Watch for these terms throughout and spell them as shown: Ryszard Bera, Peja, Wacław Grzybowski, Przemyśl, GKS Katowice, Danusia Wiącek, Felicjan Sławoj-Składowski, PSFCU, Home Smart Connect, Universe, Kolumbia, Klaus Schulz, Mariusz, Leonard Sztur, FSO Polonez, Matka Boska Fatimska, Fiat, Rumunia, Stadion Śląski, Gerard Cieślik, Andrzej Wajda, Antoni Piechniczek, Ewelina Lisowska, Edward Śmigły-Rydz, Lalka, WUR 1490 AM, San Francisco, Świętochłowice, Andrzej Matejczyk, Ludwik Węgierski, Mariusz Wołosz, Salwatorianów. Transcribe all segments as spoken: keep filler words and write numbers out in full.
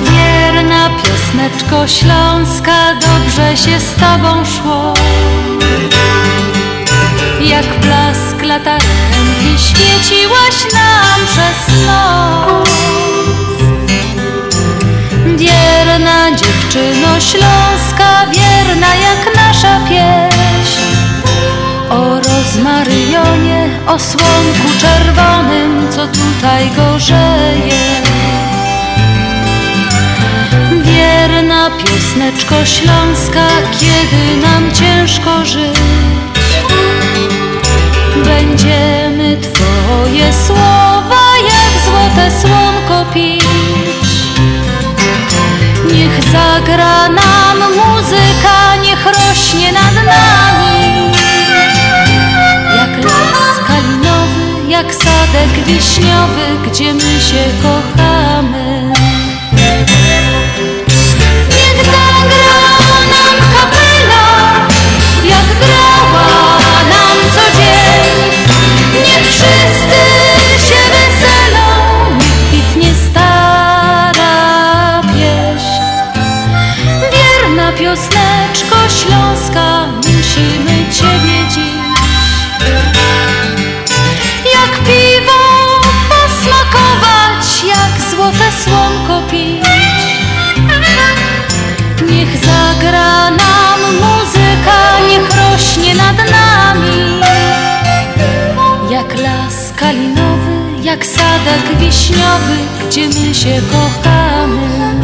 Wierna piosneczko śląska, dobrze się z tobą szło. Jak blask latarki świeciłaś nam przez noc. Wierna dziewczyno śląska, wierna jak nasza pieśń. O rozmaryjonie, o słonku czerwonym, co tutaj gorzeje. Wierna piosneczko śląska, kiedy nam ciężko żyć, będziemy twoje słowa jak złote słonko pić. Niech zagra nam muzyka, niech rośnie nad nami, jak las kalinowy, jak sadek wiśniowy, gdzie my się kochamy. Wszyscy się weselą, niech kwitnie stara pieśń. Wierna piosneczko śląska, musimy ciebie dziś. Jak piwo posmakować, jak złote słonko pić. Niech zagra nam muzyka, niech rośnie nad nami. Jak las kalinowy, jak sadek wiśniowy, gdzie my się kochamy.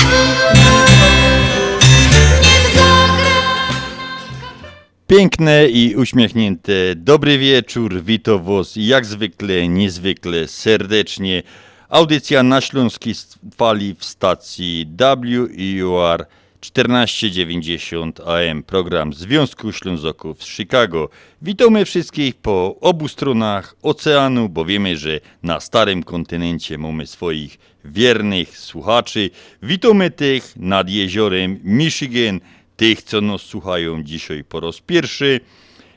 Piękny i uśmiechnięty dobry wieczór, witam was jak zwykle, niezwykle serdecznie. Audycja na śląskiej fali w stacji W U R czternaście dziewięćdziesiąt A M, program Związku Ślązaków z Chicago. Witamy wszystkich po obu stronach oceanu, bo wiemy, że na starym kontynencie mamy swoich wiernych słuchaczy. Witamy tych nad jeziorem Michigan, tych, co nas słuchają dzisiaj po raz pierwszy,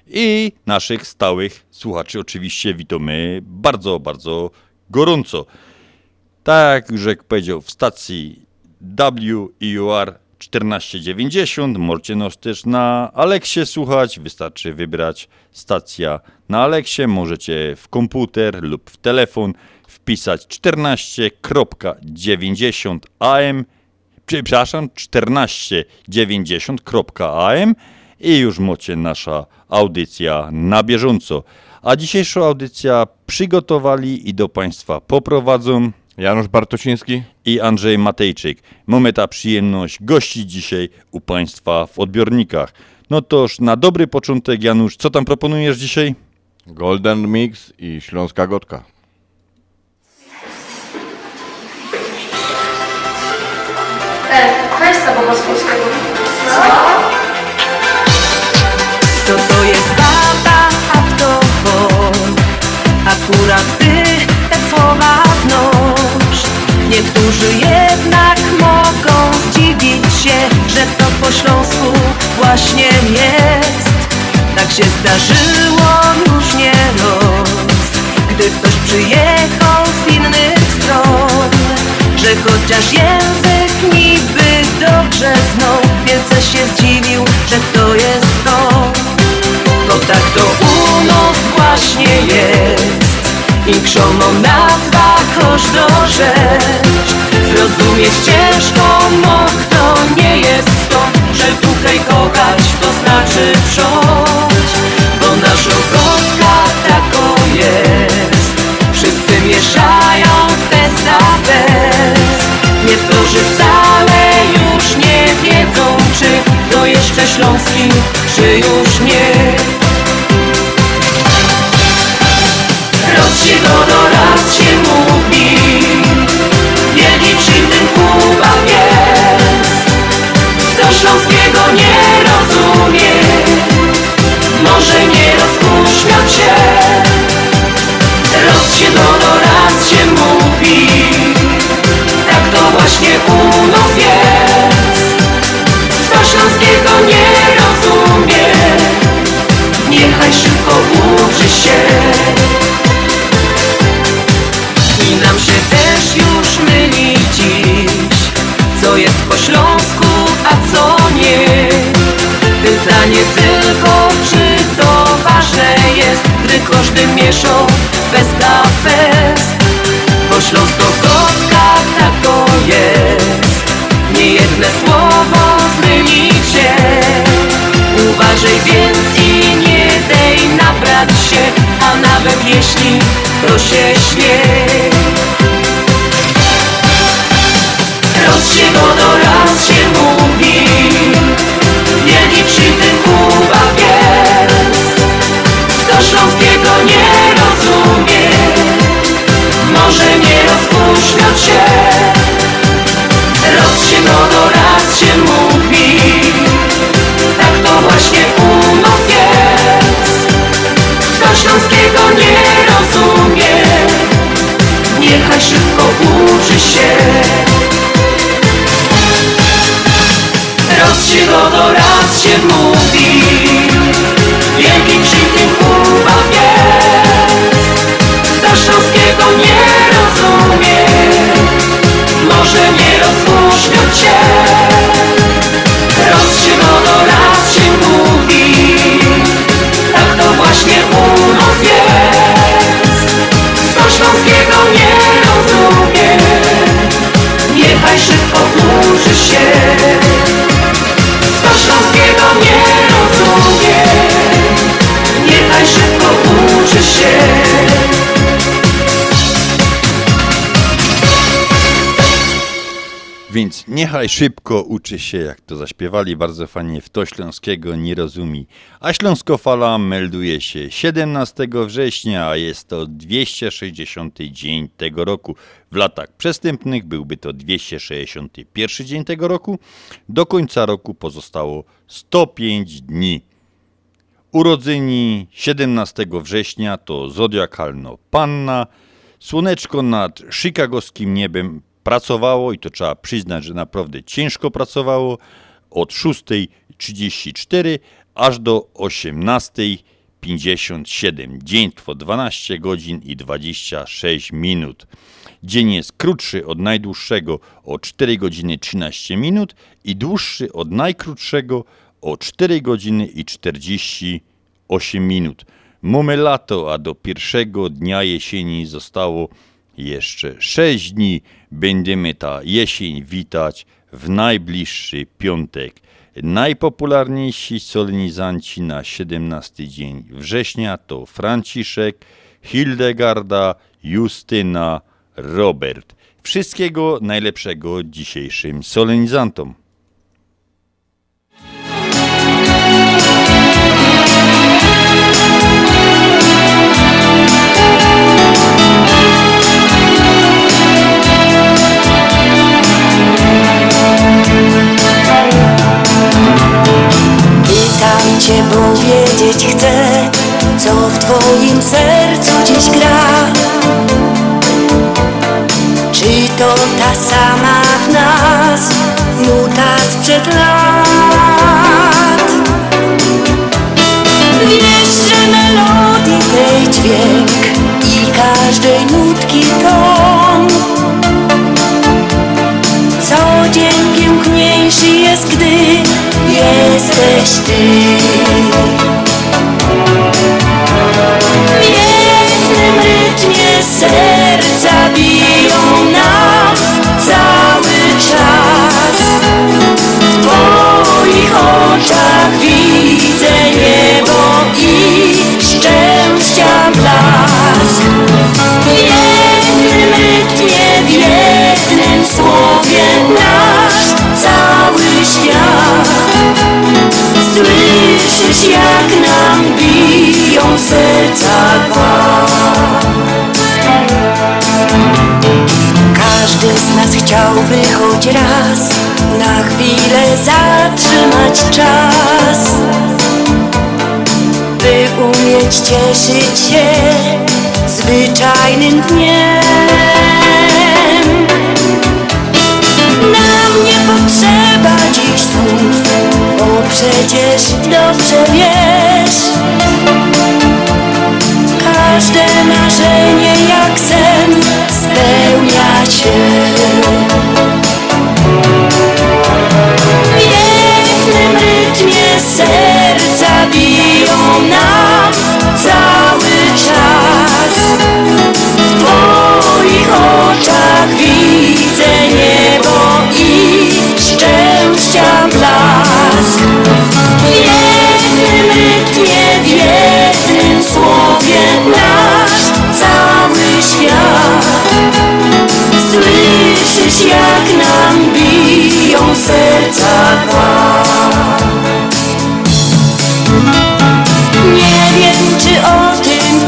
i naszych stałych słuchaczy oczywiście witamy bardzo, bardzo gorąco. Tak już jak powiedział, w stacji W U R czternaście dziewięćdziesiąt, możecie nas też na Aleksie słuchać, wystarczy wybrać stacja na Aleksie, możecie w komputer lub w telefon wpisać czternaście dziewięćdziesiąt A M, przepraszam, czternaście dziewięćdziesiąt A M i już macie nasza audycja na bieżąco. A dzisiejszą audycję przygotowali i do Państwa poprowadzą Janusz Bartosiński i Andrzej Matejczyk. Mamy ta przyjemność gościć dzisiaj u Państwa w odbiornikach. No toż na dobry początek, Janusz, co tam proponujesz dzisiaj? Golden Mix i Śląska Gotka. E, kwestia po prostu polskiego. Co to jest baba, a kto won? Akurat ty te słowa znowu. Niektórzy jednak mogą zdziwić się, że to po śląsku właśnie jest. Tak się zdarzyło już nieraz, gdy ktoś przyjechał z innych stron, że chociaż język niby dobrze znał, więcej się zdziwił, że to jest to. To tak to u nas właśnie jest. I krzoną nazwa choć do rzecz. Zrozumieć ciężko, no kto nie jest stąd, że tutaj kochać to znaczy wsiąść. Bo nasza Gotka taką jest, wszyscy mieszają bez na bez. Niektórzy wcale już nie wiedzą, czy to jeszcze śląski, czy już nie. Raz się godo, raz się mówi, biedni przy tym kuba jest. To śląskiego nie rozumie, może nie rozpuszczał się. Raz się godo, raz się mówi, tak to właśnie u nas jest. To śląskiego nie rozumie, niechaj szybko uczy się. Nam się też już myli dziś, co co jest po śląsku, a co nie. Pytanie tylko, czy to ważne jest, gdy koszty mieszą bez kafes. Bo Śląska Gotka, tak to jest, nie jedne słowo zmyli się. Uważaj więc i nie dej nabrać się, a nawet jeśli to się śmieje. Raz się godo, raz się mówi, nie licz przy tym kuba pies. Kto śląskiego nie rozumie, może nie rozpuszczać się. Raz się godo, raz się mówi, tak to właśnie u nas jest. Kto śląskiego nie rozumie, niechaj szybko uczy się. Raz się godo, raz się mówi, wielki przy tym kuba pies. Kto śląskiego nie rozumie, może nie rozpuszczać się. Raz się godo, raz się mówi, tak to właśnie u nas jest. Kto śląskiego nie rozumie, niechaj szybko uczy się. Śląskiego nie rozumie, niechaj szybko uczy się. Więc niechaj szybko uczy się, jak to zaśpiewali bardzo fajnie, w to śląskiego nie rozumie. A Śląskofala melduje się siedemnastego września, a jest to dwieście sześćdziesiąty dzień tego roku. W latach przestępnych byłby to dwieście sześćdziesiąty pierwszy dzień tego roku. Do końca roku pozostało sto pięć dni. Urodzeni siedemnastego września to zodiakalno Panna. Słoneczko nad chicagowskim niebem pracowało i to trzeba przyznać, że naprawdę ciężko pracowało od szóstej trzydzieści cztery aż do osiemnastej pięćdziesiąt siedem. Dzień trwa dwanaście godzin i dwadzieścia sześć minut. Dzień jest krótszy od najdłuższego o cztery godziny trzynaście minut i dłuższy od najkrótszego o cztery godziny i czterdzieści osiem minut. Mamy lato, a do pierwszego dnia jesieni zostało jeszcze sześć dni. Będziemy ta jesień witać w najbliższy piątek. Najpopularniejsi solenizanci na siedemnasty dzień września to Franciszek, Hildegarda, Justyna, Robert. Wszystkiego najlepszego dzisiejszym solenizantom. Pytam cię, bo wiedzieć chcę, co w twoim sercu dziś gra. Czy to ta sama w nas nuta sprzed lat? Wiesz, że melodii tej dźwięk i każdej nutki ton, co dzień piękniejszy jest, gdy jesteś ty. W jednym rytmie serca biją nas cały czas. W twoich oczach widzę niebo i szczęścia blask. W jednym rytmie, w jednym słowie nasz cały świat. Słyszysz, jak nam biją serca dwa. Każdy z nas chciałby choć raz na chwilę zatrzymać czas, by umieć cieszyć się zwyczajnym dniem. Nam nie potrzeba dziś słów, bo przecież dobrze wiesz, każde marzenie jak sen spełnia się.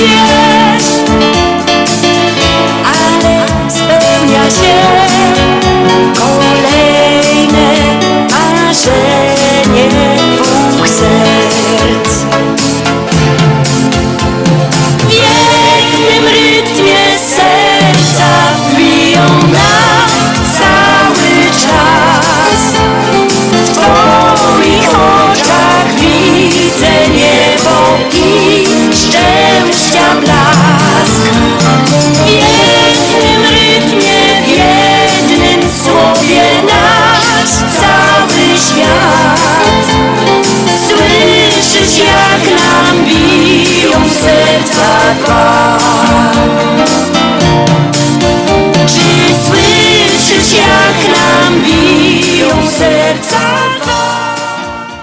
wiesz, ale spełnia się kolejne marzenie dwóch serc. W jednym rytmie serca biją nam cały czas. W twoich oczach widzę niebo i szczęścia blask. W jednym rytmie, w jednym słowie nasz cały świat. Słyszysz, jak nam biją serca dwa. Czy słyszysz, jak nam biją serca dwa?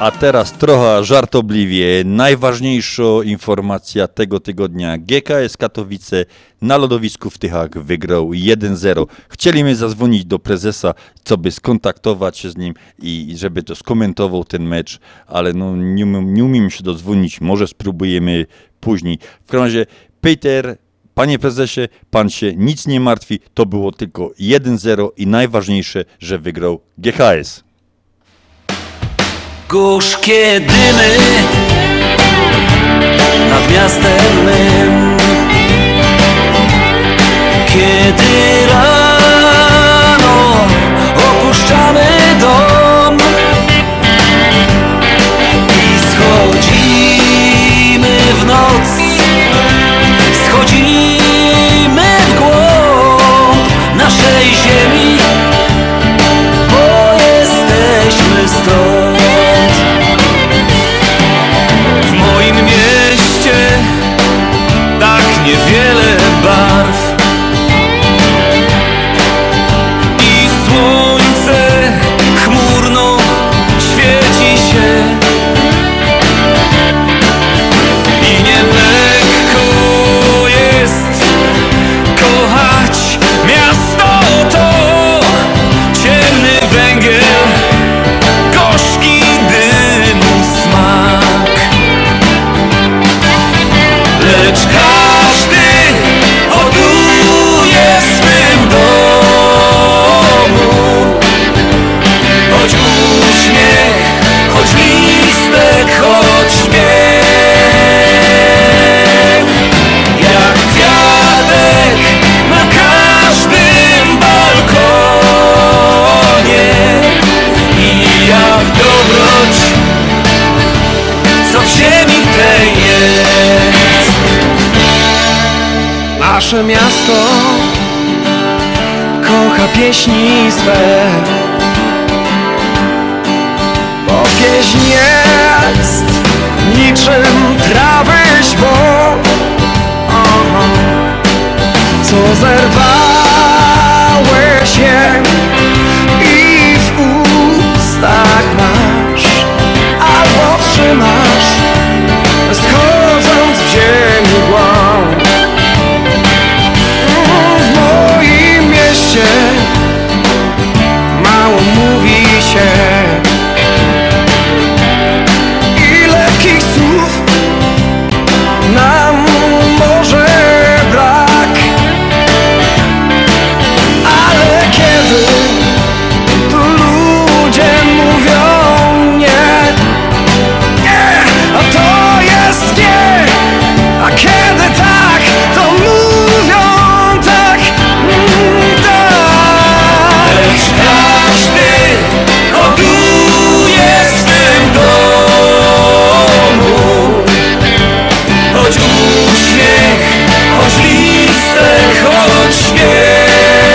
A teraz trochę żartobliwie, najważniejsza informacja tego tygodnia. G K S Katowice na lodowisku w Tychach wygrał jeden zero. Chcieliśmy zadzwonić do prezesa, co by skontaktować się z nim i żeby to skomentował ten mecz, ale no, nie, nie umiem się dodzwonić, może spróbujemy później. W każdym razie Peter, panie prezesie, pan się nic nie martwi, to było tylko jeden zero i najważniejsze, że wygrał G K S. Gorzkie dymy nad miastem mym, kiedy rano opuszczamy dom i schodzimy w noc, schodzimy w głąb naszej ziemi, bo jesteśmy stąd. Niewiele barw i słońce chmurno świeci się i nielekko jest kochać miasto to. Ciemny węgiel, gorzki dymu smak, lecz nasze miasto kocha pieśni swe, bo pieśń jest niczym trawy śpą, co zerwały się i w ustach masz, albo trzymasz, schodząc w ziemi głąb. Mało mówi się, i lekkich słów nam może brak, ale kiedy tu ludzie mówią nie, nie, a to jest nie, a kiedy tak, to mówią tak. Każdy oduje w swym domu, choć uśmiech, choć listek, choć śpiew.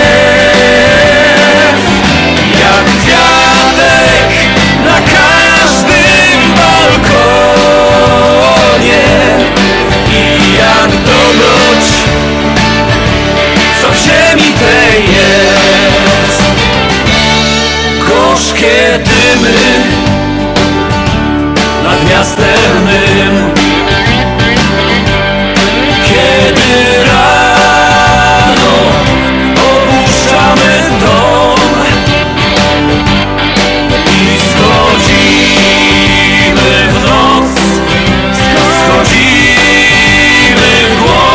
Jak kwiatek na każdym balkonie i jak dobroć, co w ziemi tej jest. Gorzkie dymy nad miastem mym, kiedy rano opuszczamy dom i schodzimy w noc, schodzimy w głąb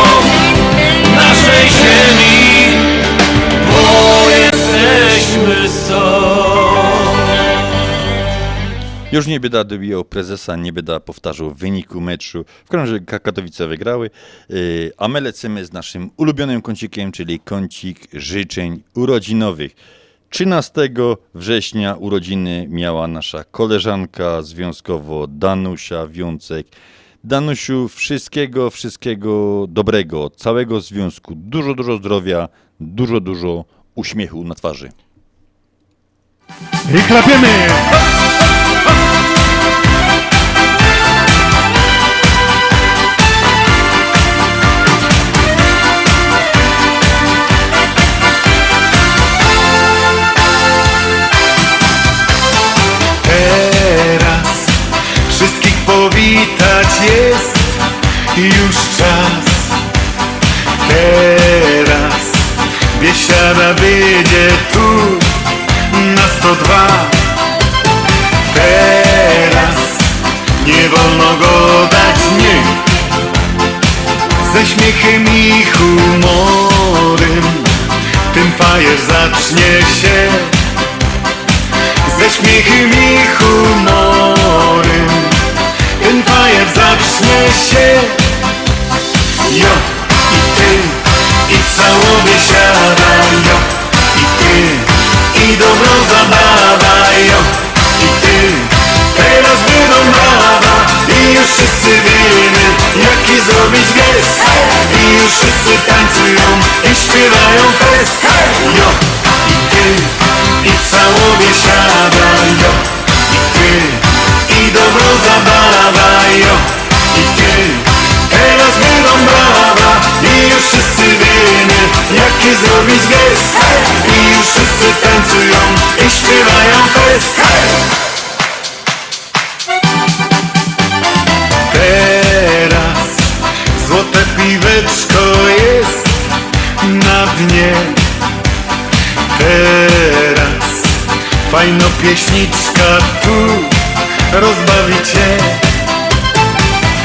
Już nie bieda dobił prezesa, nie bieda powtarzał w wyniku meczu. W każdym razie Katowice wygrały, a my lecimy z naszym ulubionym kącikiem, czyli kącik życzeń urodzinowych. trzynastego września urodziny miała nasza koleżanka związkowo Danusia Wiącek. Danusiu, wszystkiego, wszystkiego dobrego, od całego związku, dużo, dużo zdrowia, dużo, dużo uśmiechu na twarzy. I klapiemy! Teraz wszystkich powitać jest już czas. Teraz biesiada będzie tu na sto dwa. Teraz nie wolno go dać nie. Ze śmiechem i humorem tym fajerz zacznie się. Ze śmiechem i humorem ten fajerz zacznie się. Jo i ty i całą biesiada. Jo i ty i dobrą zabawa, jo, i ty, teraz będą brawa. I już wszyscy wiemy, jaki zrobić gest. I już wszyscy tańcują i śpiewają fest. Jo, i ty, i całą biesiada, jo, i ty, i dobrą zabawa, jo, i ty, teraz będą brawa. I już wszyscy wiemy, jaki zrobić gest. I już wszyscy tańcują i śpiewają fest. Teraz złote piweczko jest na dnie. Teraz fajno pieśniczka tu rozbawi cię.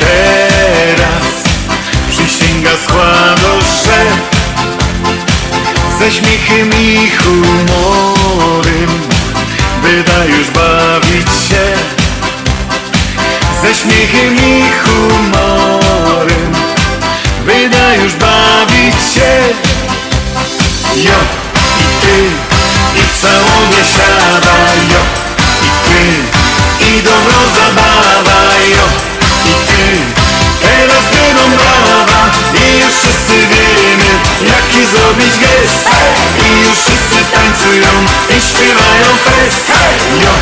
Teraz przysięga składa szef ze śmiechem i humorem, byda już bawić się. Ze śmiechem i humorem, byda już bawić się. Jo i ty, i całą biesiada, jo i ty, i dobrą zabawa, jo i ty, teraz będą brawa. I już wszyscy wiemy, jaki zrobić gest. I już wszyscy tańcują i śpiewają fest. Jo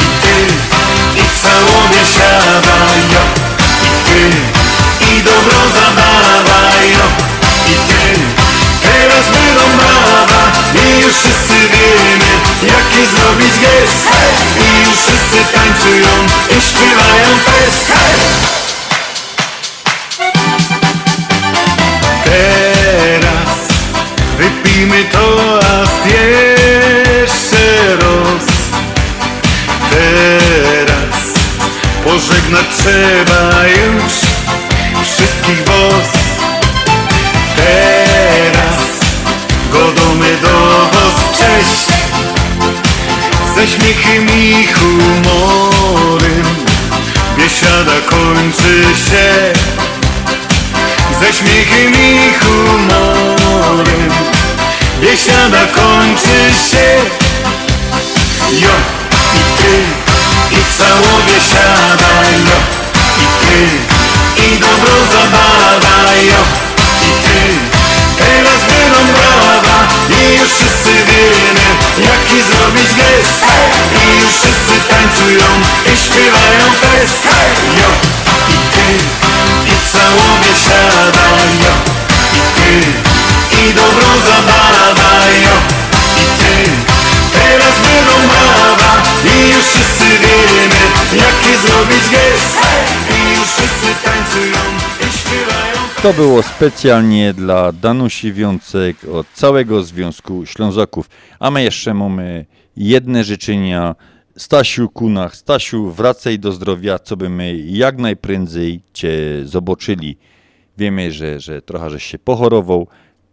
i ty, i całą biesiada, jo i ty, i dobrą zabawa, jo i ty, teraz będą brawa. I już wszyscy wiemy, jaki zrobić gest. I już wszyscy tańcują i śpiewają fest. Teraz wypijmy toast jeszcze raz. Teraz pożegnać trzeba już wszystkich was. Teraz godomy do was cześć. Ze śmiechem i humorem biesiada kończy się. Ze śmiechem i humorem biesiada kończy się. Jo i ty, i całą biesiada, jo i ty, i dobrą zabawa, jo i ty, teraz będą brawa. I już wszyscy wiemy, jaki zrobić gest. I już wszyscy tańcują i śpiewają fest. Jo i ty, i całą biesiada, jo i ty, i dobrą zabawa, jo i ty, teraz będą brawa. I już wszyscy wiemy, jaki zrobić gest. I już wszyscy tańcują i śpiewają. To było specjalnie dla Danusi Wiącek od całego Związku Ślązaków. A my jeszcze mamy jedne życzenia. Stasiu Kunach, Stasiu, wracaj do zdrowia, co by my jak najprędzej Cię zobaczyli. Wiemy, że, że trochę żeś się pochorował,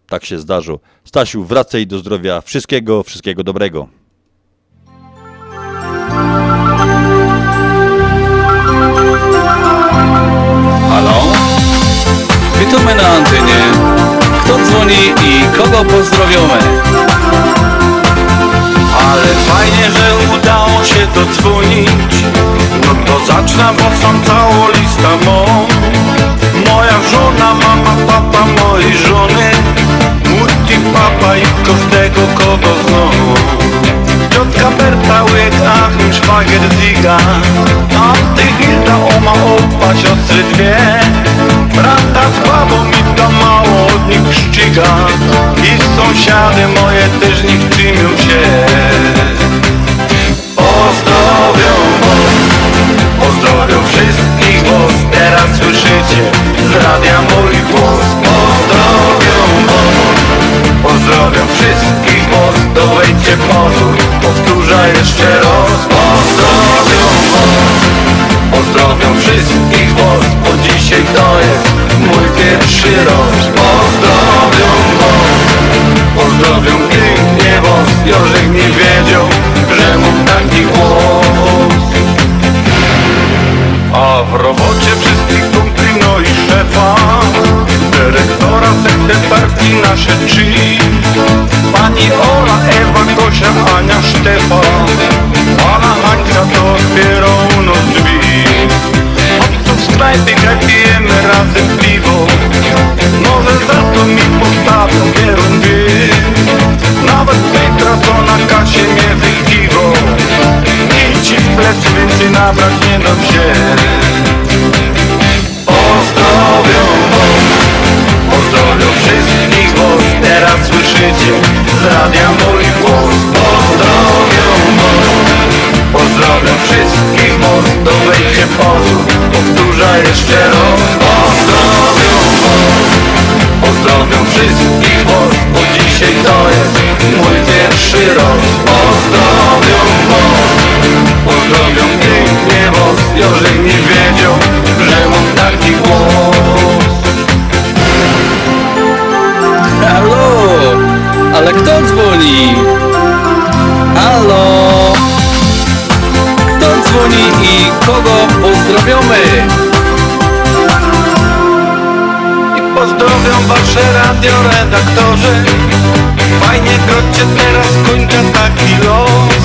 tak się zdarzyło. Stasiu, wracaj do zdrowia, wszystkiego, wszystkiego dobrego. tragednika, a ty hilda oma opa siostry dwie. Brata słabo mi to mało od nich szczyga i sąsiady moje też nich czymią się. Pozdrowią was, pozdrowią wszystkich was, teraz słyszycie z radia mój głos. Pozdrowią was, pozdrowią wszystkich was, to wejdźcie pozór, powtórzę jeszcze raz. Pozdrowią was, pozdrowią wszystkich was, bo dzisiaj to jest mój pierwszy raz. Pozdrowią was, pozdrowią pięknie was, Jorzek nie wiedział, że mógł taki głos. A w robocie wszystkich kumpli, no i szefa, dyrektora sekretarki nasze trzy. Pani Ola, Ewa, Gosia, Ania, Sztefa, Ola, Hańka to otwierą nos drzwi. Od co w sklepie pijemy razem piwo, może za to mi postawią pierundy. Nawet Petra to na kasie mnie wykiwo i ci w plecy więcej nabrać nie dam się. Pozdrowią was, pozdrowią wszystkich was, teraz słyszycie z radia mój głos. Pozdrowią was, pozdrowią wszystkich was, to wejdzie pozór, powtórzę jeszcze raz. Pozdrowią was, pozdrowią wszystkich was, bo dzisiaj to jest mój pierwszy raz. Pozdrowią was, pozdrowią pięknie was, Jorzek nie wiedział, że mam taki głos. Halo, ale kto dzwoni? Halo, kto dzwoni i kogo pozdrowiamy? I pozdrowią wasze radioredaktorzy. Fajnie grodźcie teraz kończę taki los.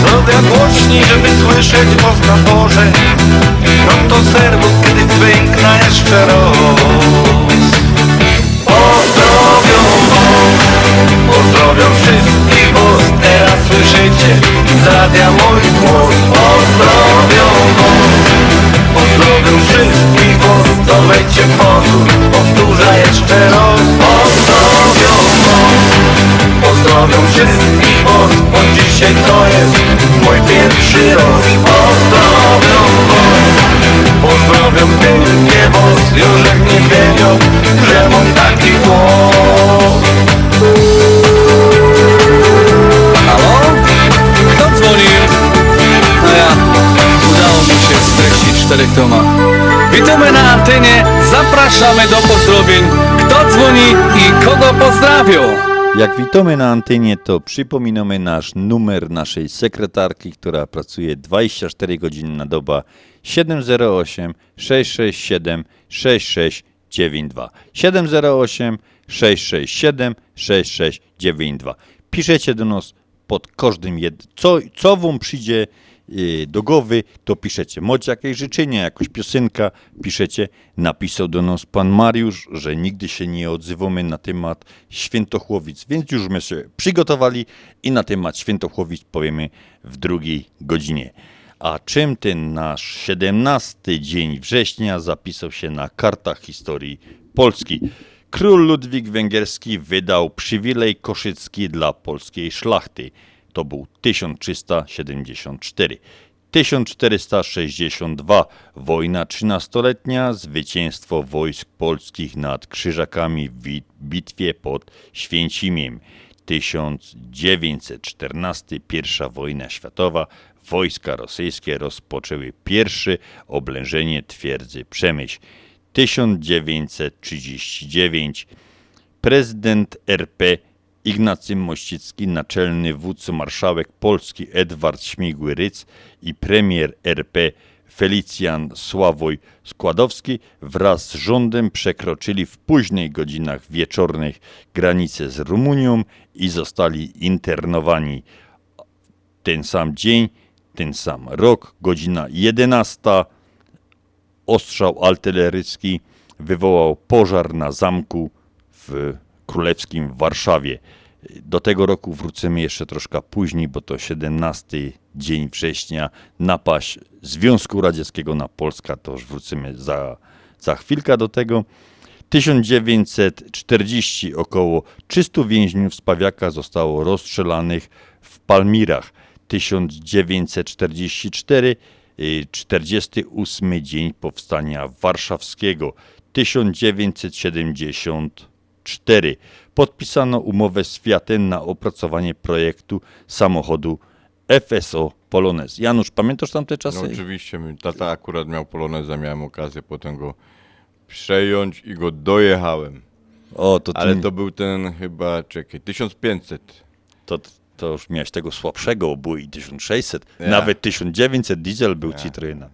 Zrobię głośniej, żeby słyszeć was na porze. Mam to serwus, kiedy dźwiękna jeszcze raz. Pozdrowią was, pozdrowią wszystkich was, teraz słyszycie z radia mój głos. Pozdrowią was, pozdrowią wszystkich was, to wejdźcie pozór, powtórzę jeszcze raz. Pozdrowią was, pozdrowią wszystkich was, bo dzisiaj to jest mój pierwszy raz. Pozdrowią was, pozdrowią pięknie was, już jak nie wiedział, że mam taki głos. Halo? Kto dzwonił? No ja, udało mi się streścić czterech toma. Witamy na antenie, zapraszamy do pozdrowień. Kto dzwoni i kogo pozdrawią? Jak witamy na antenie, to przypominamy nasz numer naszej sekretarki, która pracuje dwadzieścia cztery godziny na dobę, siedem zero osiem, sześć sześć siedem, sześć sześć dziewięć dwa. siedem zero osiem, sześć sześć siedem, sześć sześć dziewięć dwa. Piszecie do nas pod każdym jednym, co, co wam przyjdzie do głowy, to piszecie. Macie jakieś życzenia, jakąś piosenka, piszecie. Napisał do nas pan Mariusz, że nigdy się nie odzywamy na temat Świętochłowic, więc już my się przygotowali i na temat Świętochłowic powiemy w drugiej godzinie. A czym ten nasz siedemnasty dzień września zapisał się na kartach historii Polski? Król Ludwik Węgierski wydał przywilej koszycki dla polskiej szlachty. To był tysiąc trzysta siedemdziesiąt cztery. tysiąc czterysta sześćdziesiąt dwa. Wojna trzynastoletnia, zwycięstwo wojsk polskich nad Krzyżakami w bitwie pod Święcimiem. tysiąc dziewięćset czternaście. Pierwsza wojna światowa. Wojska rosyjskie rozpoczęły pierwsze oblężenie twierdzy Przemyśl. tysiąc dziewięćset trzydzieści dziewięć. Prezydent er pe Ignacy Mościcki, naczelny wódz marszałek Polski Edward Śmigły-Rydz i premier er pe Felicjan Sławoj-Składowski wraz z rządem przekroczyli w późnych godzinach wieczornych granice z Rumunią i zostali internowani. Ten sam dzień, ten sam rok, godzina jedenasta, ostrzał artyleryjski wywołał pożar na zamku w Królewskim w Warszawie. Do tego roku wrócimy jeszcze troszkę później, bo to siedemnasty dzień września, napaść Związku Radzieckiego na Polskę, to już wrócimy za, za chwilkę do tego. tysiąc dziewięćset czterdzieści około trzystu więźniów z Pawiaka zostało rozstrzelanych w Palmirach. tysiąc dziewięćset czterdzieści cztery, czterdziesty ósmy dzień powstania warszawskiego. tysiąc dziewięćset siedemdziesiąt cztery podpisano umowę z Fiatem na opracowanie projektu samochodu F S O Polonez. Janusz, pamiętasz tamte czasy? No oczywiście, tata akurat miał Poloneza, miałem okazję potem go przejąć i go dojechałem. O, to ty... Ale to był ten chyba, czekaj, tysiąc pięćset. To, to już miałeś tego słabszego, bo i tysiąc sześćset, ja. Nawet tysiąc dziewięćset diesel był ja. Citroena.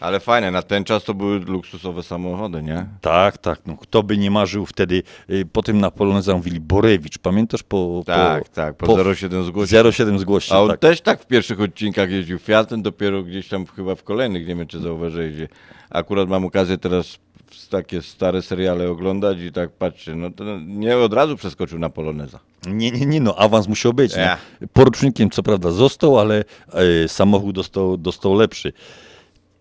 Ale fajne, na ten czas to były luksusowe samochody, nie? Tak, tak. No, kto by nie marzył wtedy, y, potem na Polonezę mówili Borewicz, pamiętasz? Po, tak, po, tak, po, po zero siedem zgłośni. zero siedem zgłośni, A on tak. też tak w pierwszych odcinkach jeździł Fiatem, dopiero gdzieś tam chyba w kolejnych, nie wiem czy zauważyliście. Akurat mam okazję teraz takie stare seriale oglądać i tak patrzę, no to nie od razu przeskoczył na Poloneza. Nie, nie, nie, no awans musiał być. Ja. No. Porucznikiem co prawda został, ale y, samochód dostał, dostał lepszy.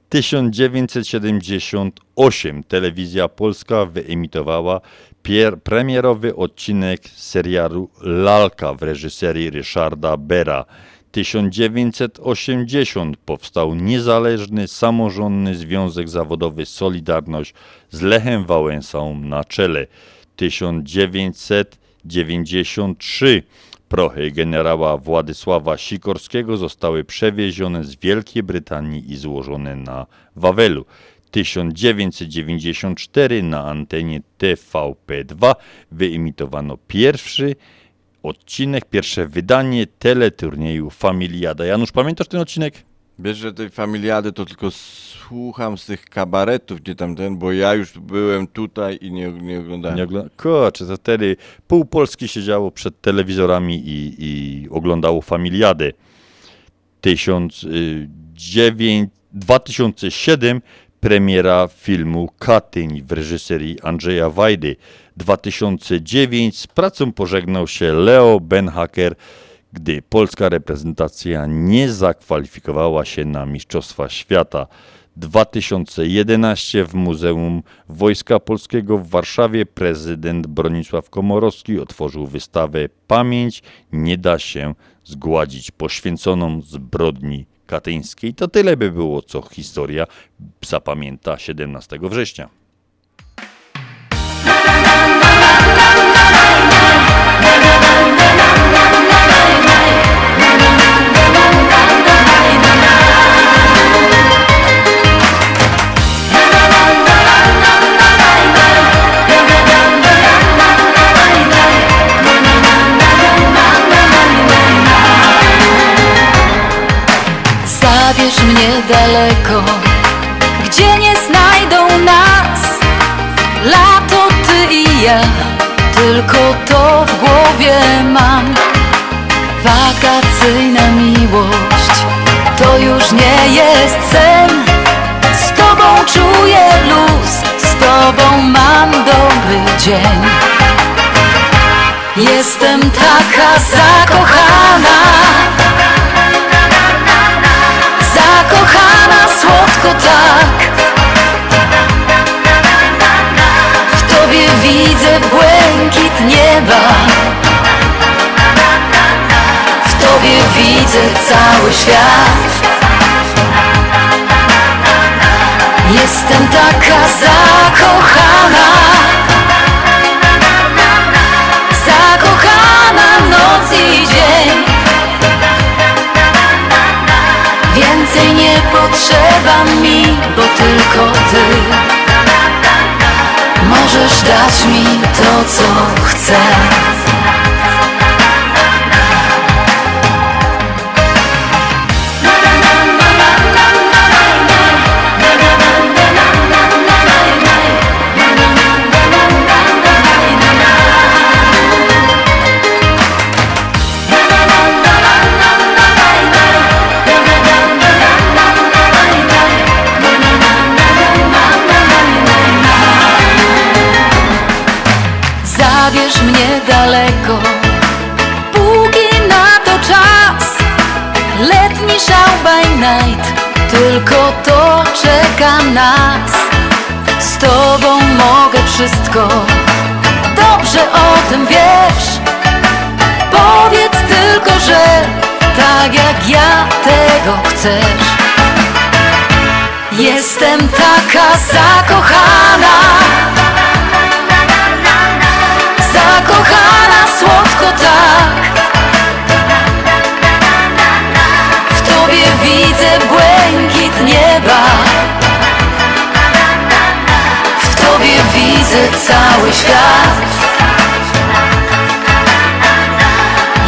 tysiąc dziewięćset siedemdziesiąt osiem Telewizja Polska wyemitowała pier premierowy odcinek serialu Lalka w reżyserii Ryszarda Bera. tysiąc dziewięćset osiemdziesiąt powstał niezależny, samorządny Związek Zawodowy Solidarność z Lechem Wałęsą na czele. tysiąc dziewięćset dziewięćdziesiąt trzy prochy generała Władysława Sikorskiego zostały przewiezione z Wielkiej Brytanii i złożone na Wawelu. tysiąc dziewięćset dziewięćdziesiąt cztery na antenie T V P dwa wyemitowano pierwszy odcinek, pierwsze wydanie teleturnieju Familiada. Janusz, pamiętasz ten odcinek? Wiesz, że tej Familiady to tylko słucham z tych kabaretów, gdzie tam ten, bo ja już byłem tutaj i nie, nie oglądałem. Nie ogląda... Kurczę, to wtedy pół Polski siedziało przed telewizorami i, i oglądało Familiadę. dwa tysiące siódmy premiera filmu Katyń w reżyserii Andrzeja Wajdy. dwa tysiące dziewiąty z pracą pożegnał się Leo Benhaker, gdy polska reprezentacja nie zakwalifikowała się na Mistrzostwa Świata. dwa tysiące jedenasty w Muzeum Wojska Polskiego w Warszawie prezydent Bronisław Komorowski otworzył wystawę Pamięć nie da się zgładzić, poświęconą zbrodni katyńskiej. To tyle by było, co historia zapamięta siedemnastego września. Zabierz mnie daleko, gdzie nie znajdą nas. Lato, ty i ja, tylko to w głowie mam. Wakacyjna miłość, to już nie jest sen. Z tobą czuję luz, z tobą mam dobry dzień. Jestem taka zakochana, zakochana słodko tak. W tobie widzę błękit nieba, w tobie widzę cały świat. Jestem taka zakochana, zakochana noc i dzień. Więcej nie potrzeba mi, bo tylko ty możesz dać mi to, co chcę. Zabierz mnie daleko, by night. Tylko to czeka nas. Z tobą mogę wszystko. Dobrze o tym wiesz. Powiedz tylko, że tak jak ja tego chcesz. Jestem taka zakochana. Zakochana słodko tak. W tobie widzę błękit nieba. W tobie widzę cały świat.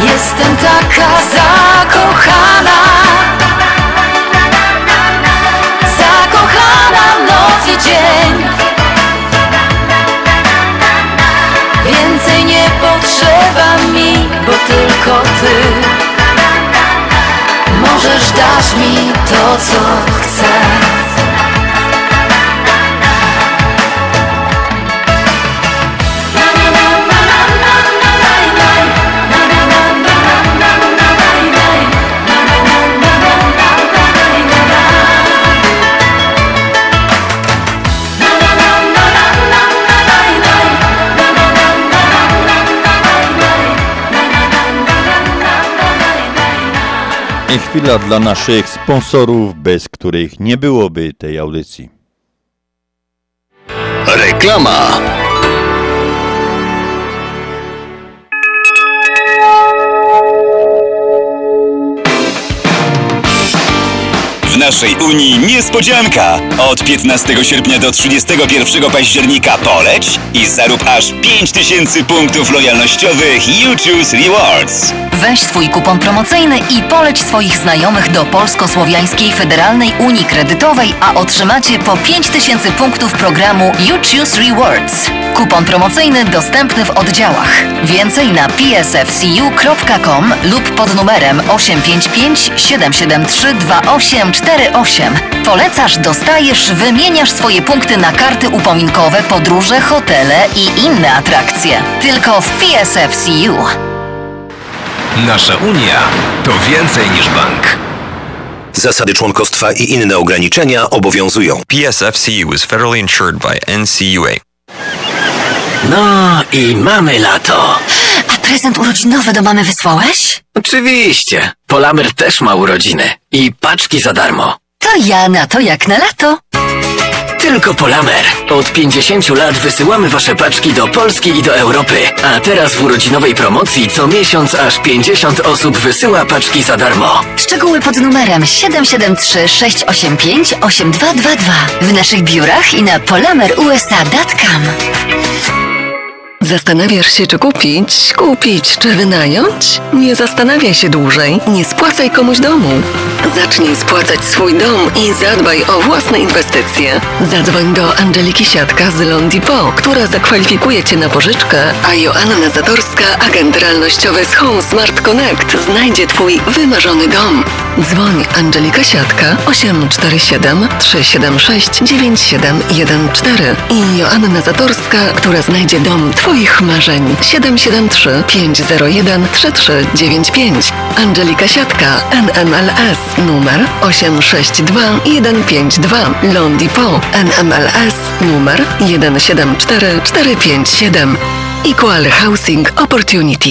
Jestem taka zakochana. Zakochana noc i dzień. Więcej nie potrzeba mi, bo tylko ty możesz dać mi to, co chcę. Chwila dla naszych sponsorów, bez których nie byłoby tej audycji. Reklama. W naszej Unii niespodzianka! Od piętnastego sierpnia do trzydziestego pierwszego października poleć i zarób aż pięć tysięcy punktów lojalnościowych YouChoose Rewards. Weź swój kupon promocyjny i poleć swoich znajomych do Polsko-Słowiańskiej Federalnej Unii Kredytowej, a otrzymacie po pięć tysięcy punktów programu YouChoose Rewards. Kupon promocyjny dostępny w oddziałach. Więcej na p s f c u kropka com lub pod numerem osiem pięć pięć siedem siedem trzy dwa osiem cztery osiem. Polecasz, dostajesz, wymieniasz swoje punkty na karty upominkowe, podróże, hotele i inne atrakcje. Tylko w P S F C U. Nasza Unia to więcej niż bank. Zasady członkostwa i inne ograniczenia obowiązują. P S F C U is federally insured by N C U A. No i mamy lato. A prezent urodzinowy do mamy wysłałeś? Oczywiście. Polamer też ma urodziny. I paczki za darmo. To ja na to jak na lato. Tylko Polamer. Od pięćdziesięciu lat wysyłamy wasze paczki do Polski i do Europy. A teraz w urodzinowej promocji co miesiąc aż pięćdziesiąt osób wysyła paczki za darmo. Szczegóły pod numerem siedem siedem trzy sześć osiem pięć osiem dwa dwa dwa. W naszych biurach i na polamer u s a kropka com. Zastanawiasz się, czy kupić, kupić, czy wynająć? Nie zastanawiaj się dłużej, nie spłacaj komuś domu. Zacznij spłacać swój dom i zadbaj o własne inwestycje. Zadzwoń do Angeliki Siadka z Loan Depot, która zakwalifikuje Cię na pożyczkę, a Joanna Zatorska, agent realnościowy z Home Smart Connect, znajdzie Twój wymarzony dom. Dzwoń Angelika Siadka osiem cztery siedem trzy siedem sześć dziewięć siedem jeden cztery i Joanna Zatorska, która znajdzie dom Twoich marzeń. siedem siedem trzy pięć zero jeden trzy trzy dziewięć pięć. Angelika Siadka, N M L S, numer osiem sześć dwa jeden pięć dwa. Loan Depot, N M L S, numer jeden siedem cztery cztery pięć siedem. Equal Housing Opportunity.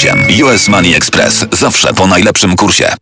U S Money Express. Zawsze po najlepszym kursie.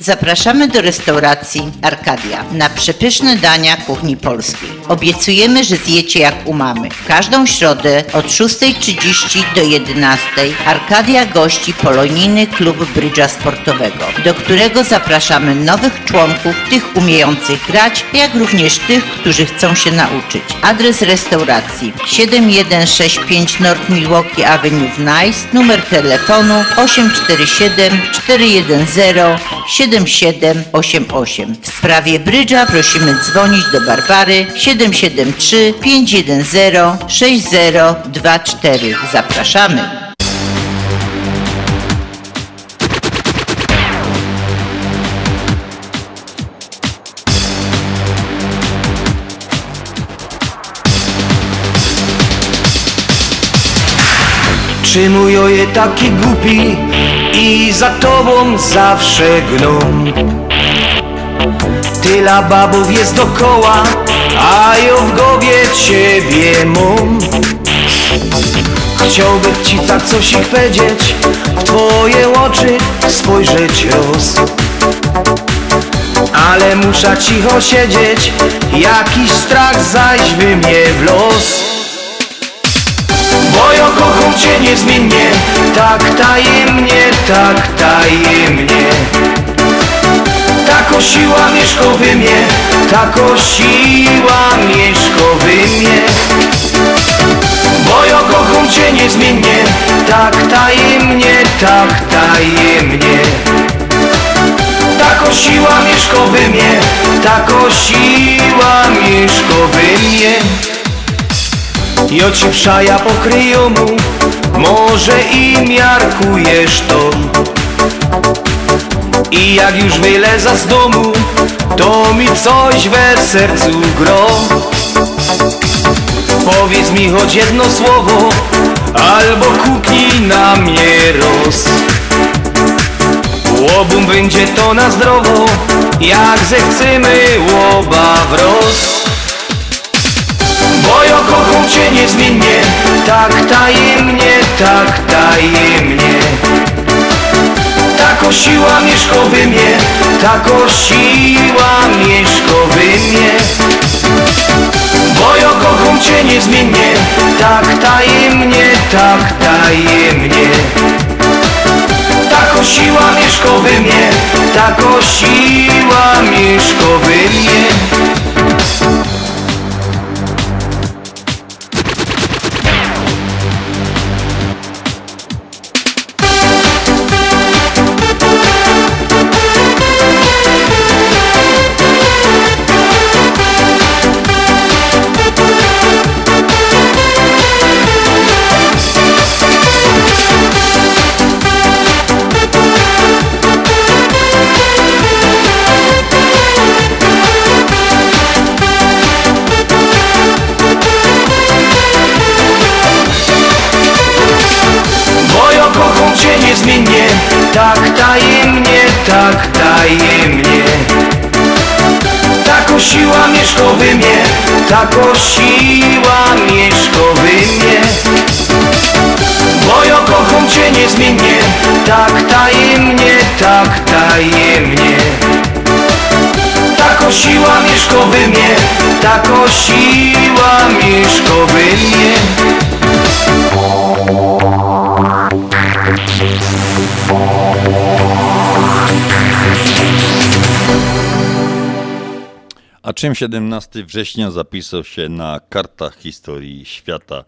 Zapraszamy do restauracji Arkadia na przepyszne dania kuchni polskiej. Obiecujemy, że zjecie jak u mamy. Każdą środę od szóstej trzydzieści do jedenastej Arkadia gości Polonijny Klub Brydża Sportowego, do którego zapraszamy nowych członków, tych umiejących grać, jak również tych, którzy chcą się nauczyć. Adres restauracji siedem jeden sześć pięć North Milwaukee Avenue w Nice, numer telefonu osiem cztery siedem cztery jeden zero siedem siedem siedem osiem osiem. W sprawie Brydża prosimy dzwonić do Barbary siedem siedem trzy pięć jeden zero sześć zero dwa cztery. Zapraszamy. Czy mój oje taki głupi i za tobą zawsze gną? Tyla babów jest dokoła, a ją w głowie ciebie mam. Chciałbym ci tak coś ich powiedzieć, w twoje oczy spojrzeć roz. Ale muszę cicho siedzieć, jakiś strach zajźwy mnie w los. Bo ja kocham cię niezmiennie, tak tajemnie, tak tajemnie. Tako siła mieszkowy mnie, tako siła mieszkowy mnie. Bo ja kocham cię niezmiennie, tak tajemnie, tak tajemnie. Tako siła mieszkowy mnie, tako siła mieszkowy mnie. Jo ci wszaja pokryjomu, może i miarkujesz to. I jak już wyleza z domu, to mi coś we sercu gro. Powiedz mi choć jedno słowo, albo kuknij na mnie roz. Łobum będzie to na zdrowo, jak zechcemy łoba wroz. Bo ja kocham cię niezmiennie, tak tajemnie, tak tajemnie. Tako siła mieszkowy mnie, tako siła mieszkowy mnie. Bo ja kocham cię niezmiennie, tak tajemnie, tak tajemnie. Tako siła mieszkowy mnie, tako siła mieszkowy mnie. Tak tajemnie, tak tajemnie. Tako siła mieszkowy mnie, tako siła mieszkowy mnie. Bo ja kocham cię niezmiennie, tak tajemnie, tak tajemnie. Tako siła mieszkowy mnie, tako siła mieszkowy mnie. A czym siedemnastego września zapisał się na kartach historii świata?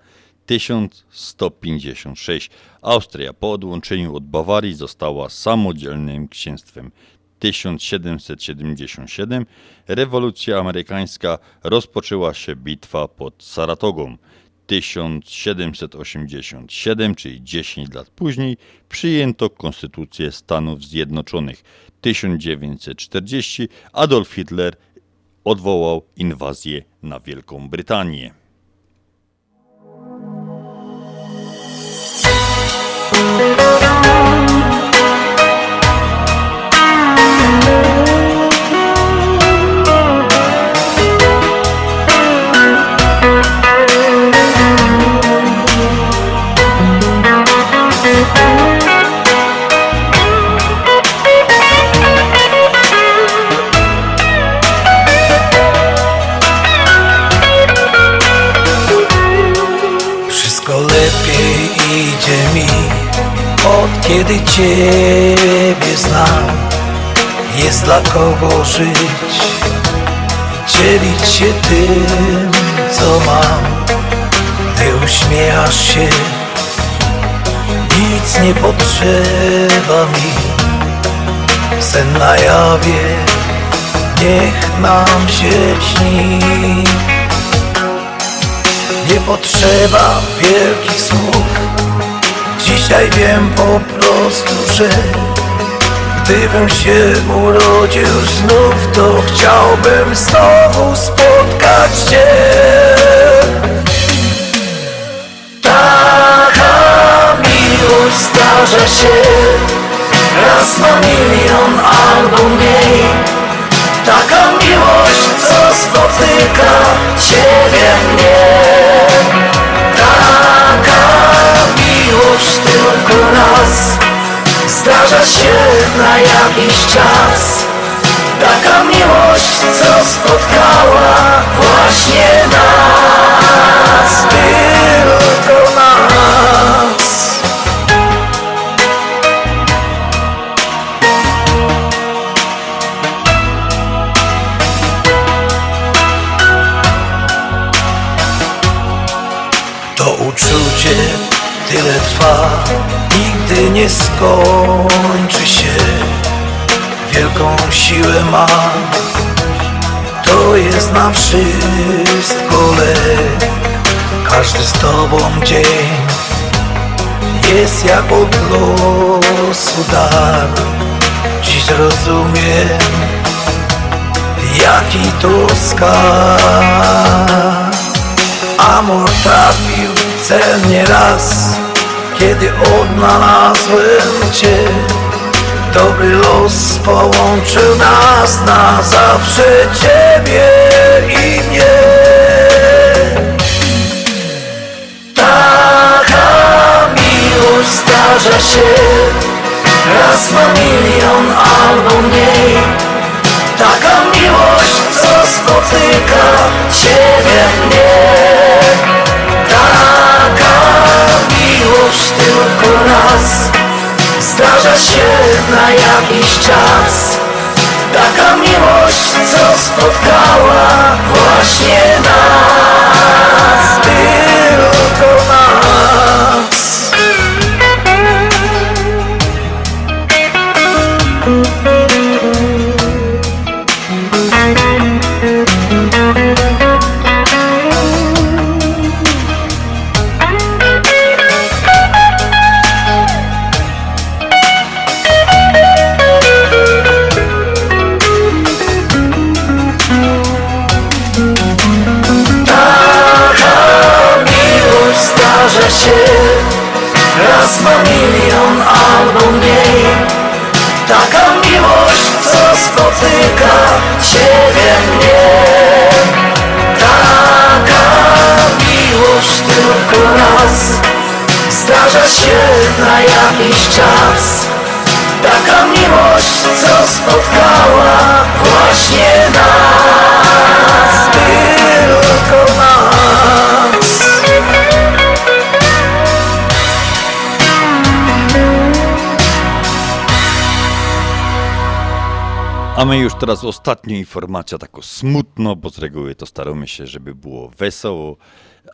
tysiąc sto pięćdziesiąt sześć. Austria po odłączeniu od Bawarii została samodzielnym księstwem. tysiąc siedemset siedemdziesiąt siedem. Rewolucja amerykańska, rozpoczęła się bitwa pod Saratogą. tysiąc siedemset osiemdziesiąt siedem, czyli dziesięć lat później, przyjęto Konstytucję Stanów Zjednoczonych. tysiąc dziewięćset czterdzieści. Adolf Hitler odwołał inwazję na Wielką Brytanię. Kiedy Ciebie znam, jest dla kogo żyć, dzielić się tym, co mam. Gdy uśmiechasz się, nic nie potrzeba mi, sen na jawie, niech nam się śni. Nie potrzeba wielkich słów, dzisiaj wiem po prostu, że gdybym się urodził znów, to chciałbym znowu spotkać Cię. Taka miłość zdarza się raz na milion albo mniej. Taka miłość, co spotyka Ciebie, mnie. Taka miłość tylko raz zdarza się na jakiś czas. Taka miłość, co spotkała właśnie nas, tylko nas. To uczucie tyle trwa, nigdy nie skończy się. Wielką siłę ma, to jest na wszystko lek. Każdy z Tobą dzień jest jak od losu dar. Dziś rozumiem, jaki to skarb. Amor trafił w cel nieraz, kiedy odnalazłem Cię. Dobry los połączył nas na zawsze, Ciebie i mnie. Taka miłość zdarza się raz na milion albo mniej. Taka miłość, co spotyka Ciebie, mnie. Taka miłość tylko raz zdarza się na jakiś czas. Taka miłość, co spotkała właśnie nas, tylko nas. Raz na milion albo mniej. Taka miłość, co spotyka Ciebie, mnie. Taka miłość tylko raz zdarza się na jakiś czas. Taka miłość, co spotkała właśnie nas, tylko nas. A my już teraz ostatnia informacja, taką smutno, bo z reguły to staramy się, żeby było wesoło,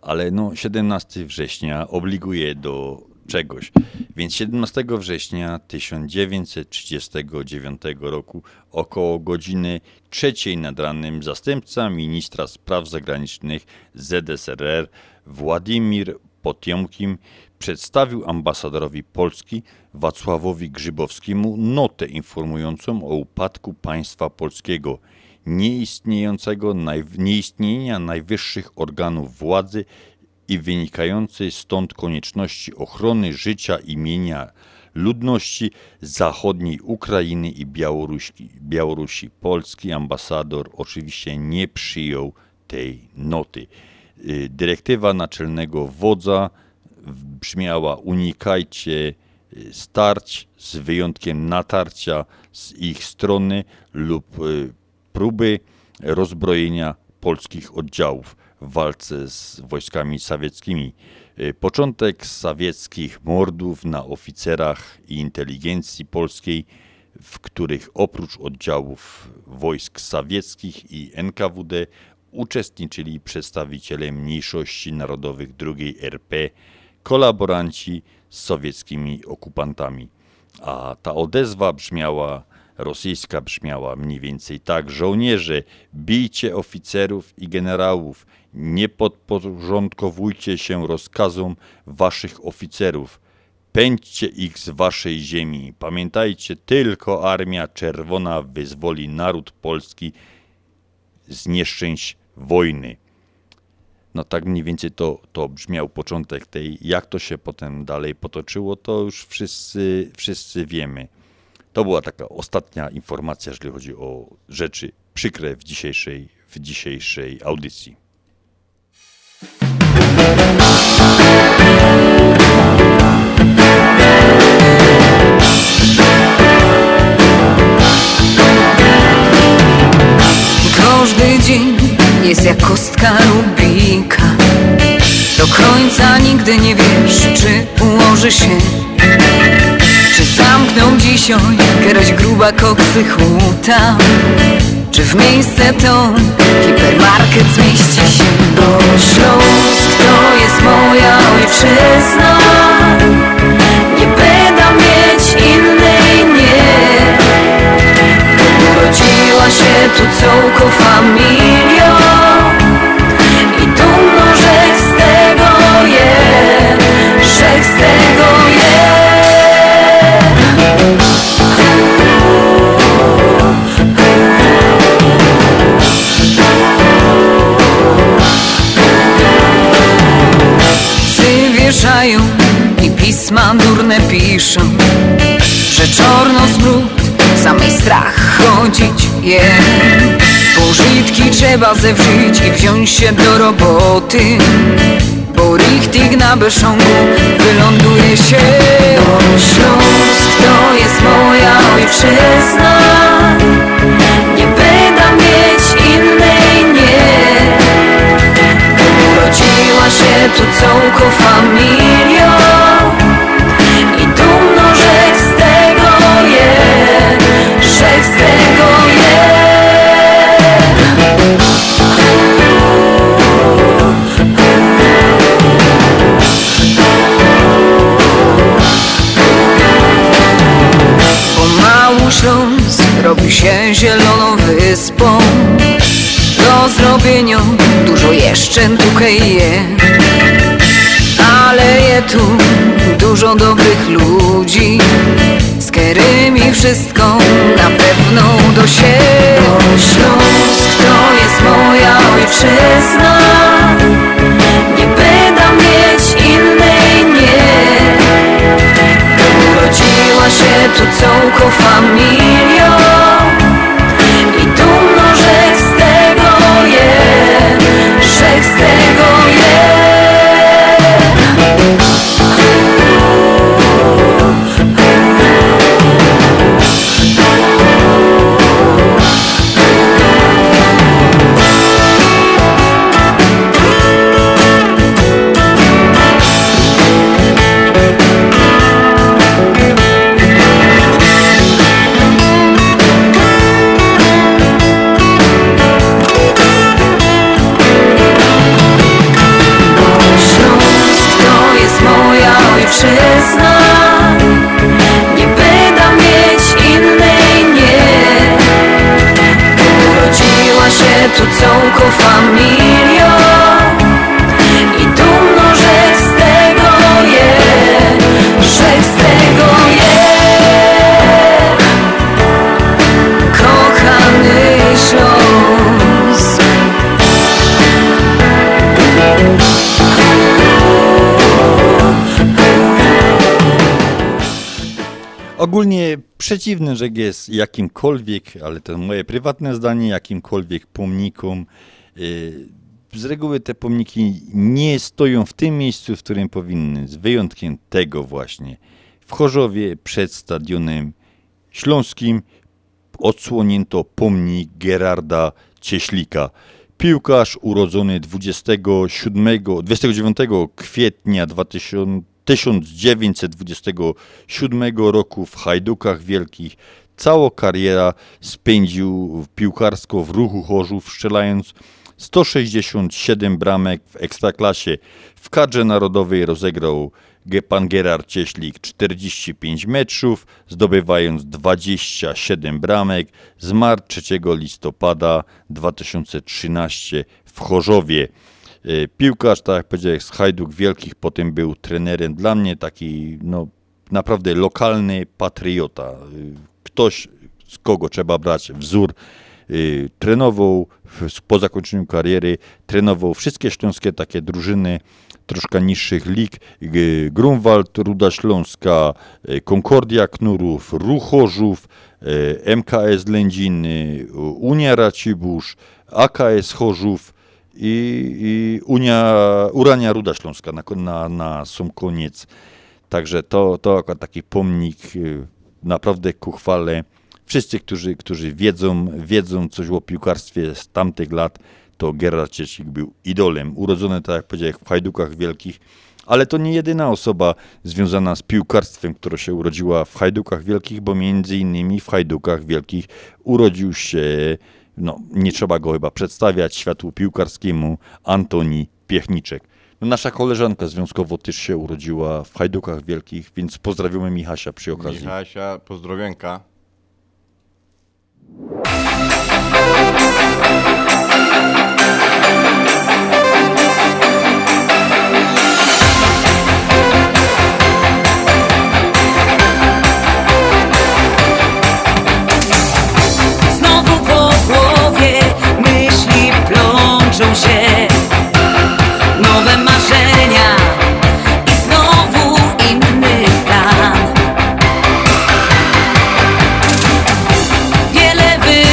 ale no siedemnastego września obliguje do czegoś. Więc siedemnastego września tysiąc dziewięćset trzydziestego dziewiątego roku około godziny trzeciej nad ranem zastępca ministra spraw zagranicznych Z S R R Władimir Potiomkin przedstawił ambasadorowi Polski Wacławowi Grzybowskiemu notę informującą o upadku państwa polskiego, nieistniejącego, nieistnienia najwyższych organów władzy i wynikającej stąd konieczności ochrony życia i mienia ludności zachodniej Ukrainy i Białorusi. Białorusi. Polski ambasador oczywiście nie przyjął tej noty. Dyrektywa naczelnego wodza brzmiała: unikajcie starć z wyjątkiem natarcia z ich strony lub próby rozbrojenia polskich oddziałów w walce z wojskami sowieckimi. Początek sowieckich mordów na oficerach i inteligencji polskiej, w których oprócz oddziałów wojsk sowieckich i N K W D uczestniczyli przedstawiciele mniejszości narodowych drugiej R P, kolaboranci z sowieckimi okupantami. A ta odezwa brzmiała: rosyjska brzmiała mniej więcej tak: żołnierze, bijcie oficerów i generałów, nie podporządkowujcie się rozkazom waszych oficerów, pędźcie ich z waszej ziemi. Pamiętajcie, tylko Armia Czerwona wyzwoli naród polski z nieszczęść wojny. No tak mniej więcej to, to brzmiał początek tej, jak to się potem dalej potoczyło, to już wszyscy, wszyscy wiemy. To była taka ostatnia informacja, jeżeli chodzi o rzeczy przykre w dzisiejszej, w dzisiejszej audycji. Każdy dzień jest jak kostka Rubika. Do końca nigdy nie wiesz, czy ułoży się, czy zamkną dzisiaj jakaś gruba koksychuta, czy w miejsce to hipermarket zmieści się. Bo Śląsk to jest moja ojczyzna, nie będę mieć innej, nie. Urodziła się tu całko familia i dumno, że z tego jest, że z tego jest. Psy wieszają i pisma durne piszą, że czarno zbrud samej strach chodzić je. Pożytki trzeba zewrzyć i wziąć się do roboty, bo richtig na Beszongu wyląduje się. Bo Śląsk to jest moja ojczyzna, nie będę mieć innej, nie. Urodziła się tu całko familia i dumno, że z tego jest, że z tego jest. Pomału Śląsk robi się zieloną wyspą, do zrobienia dużo jeszcze tutaj je, ale je tu dużo dobrych ludzi, z którymi wszystko na pewno do siebie. Bo Śląsk to jest moja ojczyzna, nie będę mieć innej, nie. Urodziła się tu całko familia i dumno, że z tego jest, że z tego jest. Ojczyzna, nie będę mieć innej, nie. Urodziła się tu całko familia i dumno, że z tego jest, że z tego jest. Kochany Śląsk. Ogólnie przeciwny rzek jest jakimkolwiek, ale to moje prywatne zdanie, jakimkolwiek pomnikom. Z reguły te pomniki nie stoją w tym miejscu, w którym powinny, z wyjątkiem tego właśnie. W Chorzowie przed Stadionem Śląskim odsłonięto pomnik Gerarda Cieślika. Piłkarz urodzony dwudziestego siódmego, dwudziestego dziewiątego kwietnia dwa tysiące dwudziestego siódmego roku w Hajdukach Wielkich. Całą karierę spędził piłkarsko w Ruchu Chorzów, strzelając sto sześćdziesiąt siedem bramek w Ekstraklasie. W kadrze narodowej rozegrał pan Gerard Cieślik czterdzieści pięć meczów, zdobywając dwadzieścia siedem bramek. Zmarł trzeciego listopada dwa tysiące trzynastego w Chorzowie. Piłkarz, tak jak powiedziałem, z Hajduk Wielkich, potem był trenerem. Dla mnie taki no, naprawdę lokalny patriota. Ktoś, z kogo trzeba brać wzór. Trenował po zakończeniu kariery, trenował wszystkie śląskie takie drużyny troszkę niższych lig. Grunwald, Ruda Śląska, Konkordia Knurów, Ruch Chorzów, M K S Lędziny, Unia Racibórz, A K S Chorzów i, i Unia, Urania Ruda Śląska na, na, na sam koniec. Także to, to akurat taki pomnik naprawdę ku chwale. Wszyscy, którzy, którzy wiedzą, wiedzą coś o piłkarstwie z tamtych lat, to Gerard Cieślik był idolem. Urodzony, tak jak powiedziałem, w Hajdukach Wielkich, ale to nie jedyna osoba związana z piłkarstwem, która się urodziła w Hajdukach Wielkich, bo między innymi w Hajdukach Wielkich urodził się, no nie trzeba go chyba przedstawiać światu piłkarskiemu, Antoni Piechniczek. Nasza koleżanka związkowo też się urodziła w Hajdukach Wielkich, więc pozdrawiamy Michasia przy okazji. Michasia, pozdrowienka. Znowu po głowie myśli plączą się, nowe marzenia i znowu inny plan. Wiele wy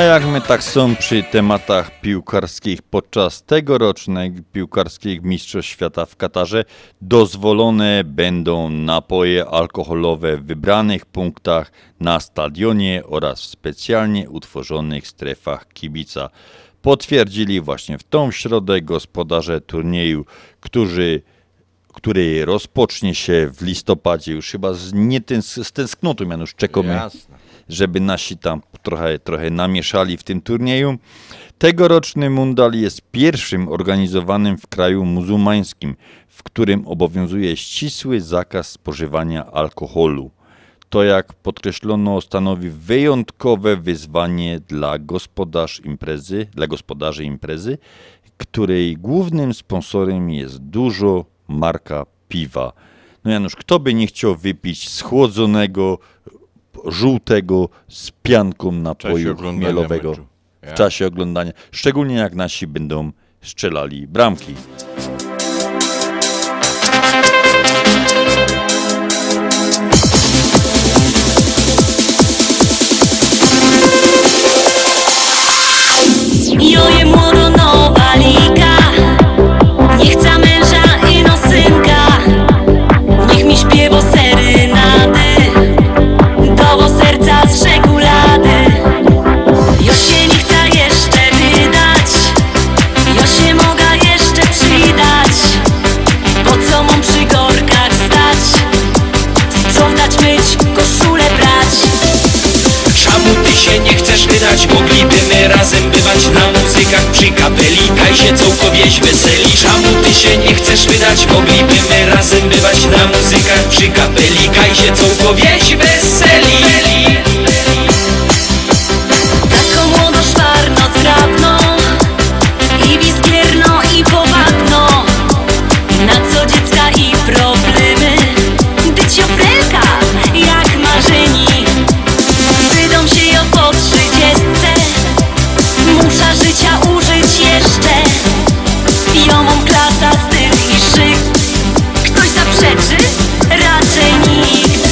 A jak my tak są przy tematach piłkarskich, podczas tegorocznych piłkarskich mistrzostw świata w Katarze dozwolone będą napoje alkoholowe w wybranych punktach na stadionie oraz w specjalnie utworzonych strefach kibica. Potwierdzili właśnie w tą środę gospodarze turnieju, którzy... który rozpocznie się w listopadzie, już chyba z, nie ten, z tęsknotą, Janusz, czekamy, jasne, żeby nasi tam trochę, trochę namieszali w tym turnieju. Tegoroczny mundial jest pierwszym organizowanym w kraju muzułmańskim, w którym obowiązuje ścisły zakaz spożywania alkoholu. To, jak podkreślono, stanowi wyjątkowe wyzwanie dla gospodarzy imprezy, dla gospodarzy imprezy, której głównym sponsorem jest dużo marka piwa. No Janusz, kto by nie chciał wypić schłodzonego, żółtego z pianką napoju chmielowego w czasie oglądania, szczególnie jak nasi będą strzelali bramki. Moglibyśmy razem bywać na muzykach przy kapeli, kaj się całkowieś weseli. Szamu ty się nie chcesz wydać, moglibyśmy razem bywać na muzykach przy kapeli, kaj się całkowieś weseli. Taką młodą, szwarno, zgrabną i wiskierną i powabną, na co dziecka i problemy, dyć ofelka jak marzeni. Życia użyć jeszcze, piją mą klasa, styl i szyk. Ktoś zaprzeczy? Raczej nikt.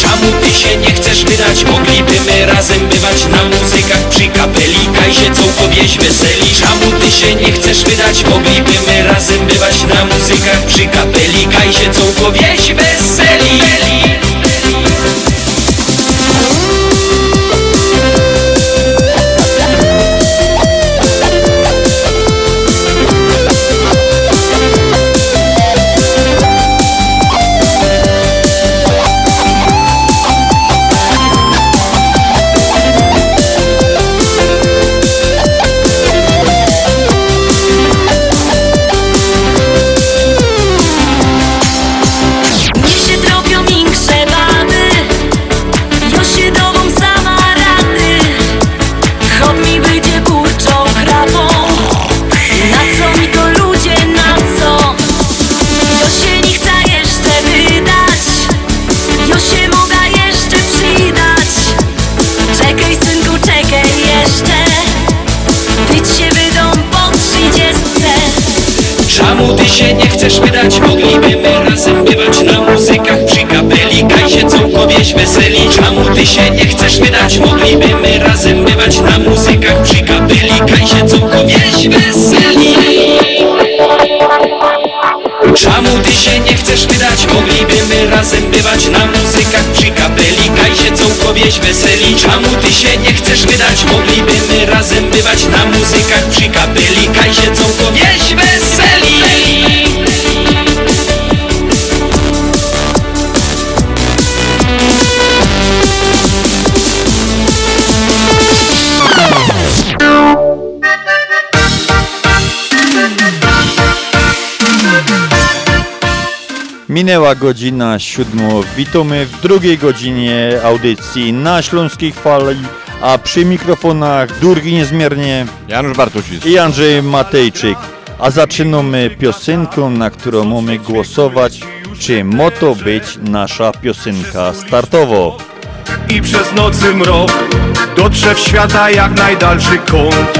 Czemu ty się nie chcesz wydać? Moglibyśmy razem bywać na muzykach przy kapeli, kaj się całkowieś weseli. Czemu ty się nie chcesz wydać? Moglibyśmy razem bywać na muzykach przy kapeli, kaj się całkowieś weseli. Weseli. Czemu ty się nie chcesz wydać? Moglibyśmy razem bywać na muzykach przy kapeli, kaj się całkowieś weseli. Minęła godzina siódma. Witamy w drugiej godzinie audycji na Śląskiej Fali, a przy mikrofonach Durgi niezmiernie Janusz Bartosiński i Andrzej Matejczyk. A zaczynamy piosenką, na którą mamy głosować, czym ma to być nasza piosenka startowo. I przez nocy mrok dotrze w świata jak najdalszy kąt.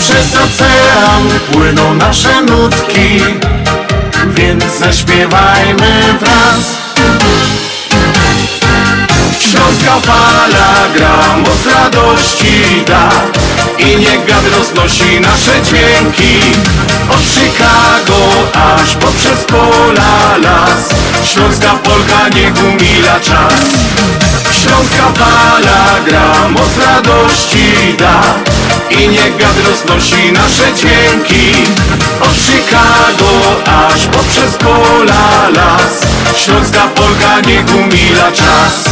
Przez ocean płyną nasze nutki, więc zaśpiewajmy wraz. Śląska fala gra, moc radości da i niech wiatr roznosi nasze dźwięki. Od Chicago aż poprzez pola las, śląska Polka niech umila czas. Śląska fala gra, moc radości da i niech wiatr roznosi nasze dźwięki. Od Chicago aż poprzez pola las, śląska Polka niech umila czas.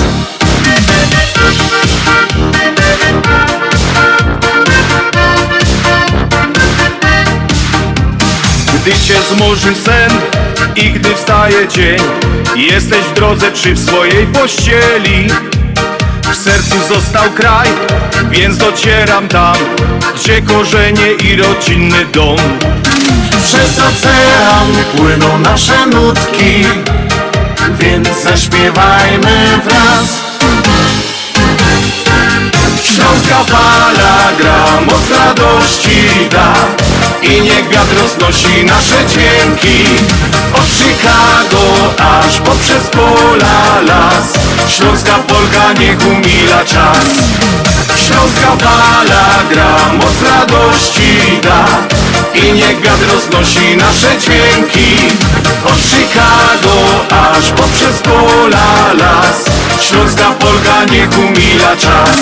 Gdy cię zmoży sen i gdy wstaje dzień, jesteś w drodze czy w swojej pościeli. W sercu został kraj, więc docieram tam, gdzie korzenie i rodzinny dom. Przez ocean płyną nasze nutki, więc zaśpiewajmy wraz. Śląska fala gra, moc radości da i niech wiatr roznosi nasze dźwięki. Od Chicago aż poprzez pola las, śląska Polka niech umila czas. Śląska fala gra, moc radości da i niech wiatr roznosi nasze dźwięki. Od Chicago aż poprzez pola las, śląska Polka niech umila czas.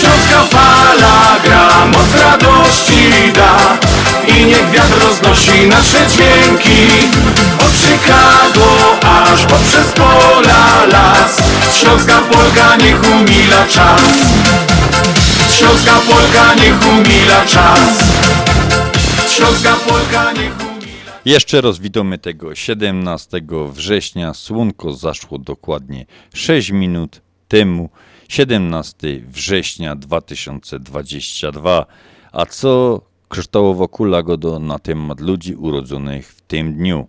Śląska fala gra, moc radości da i niech wiatr roznosi nasze dźwięki. Od Chicago aż poprzez pola las, śląska Polka niech umila czas. Śląska Polka niech umila czas. Śląska Polka niech umila... Jeszcze raz witamy tego siedemnastego września. Słonko zaszło dokładnie sześć minut temu. siedemnastego września dwa tysiące dwudziestego drugiego. A co kryształowa kula Godo na temat ludzi urodzonych w tym dniu?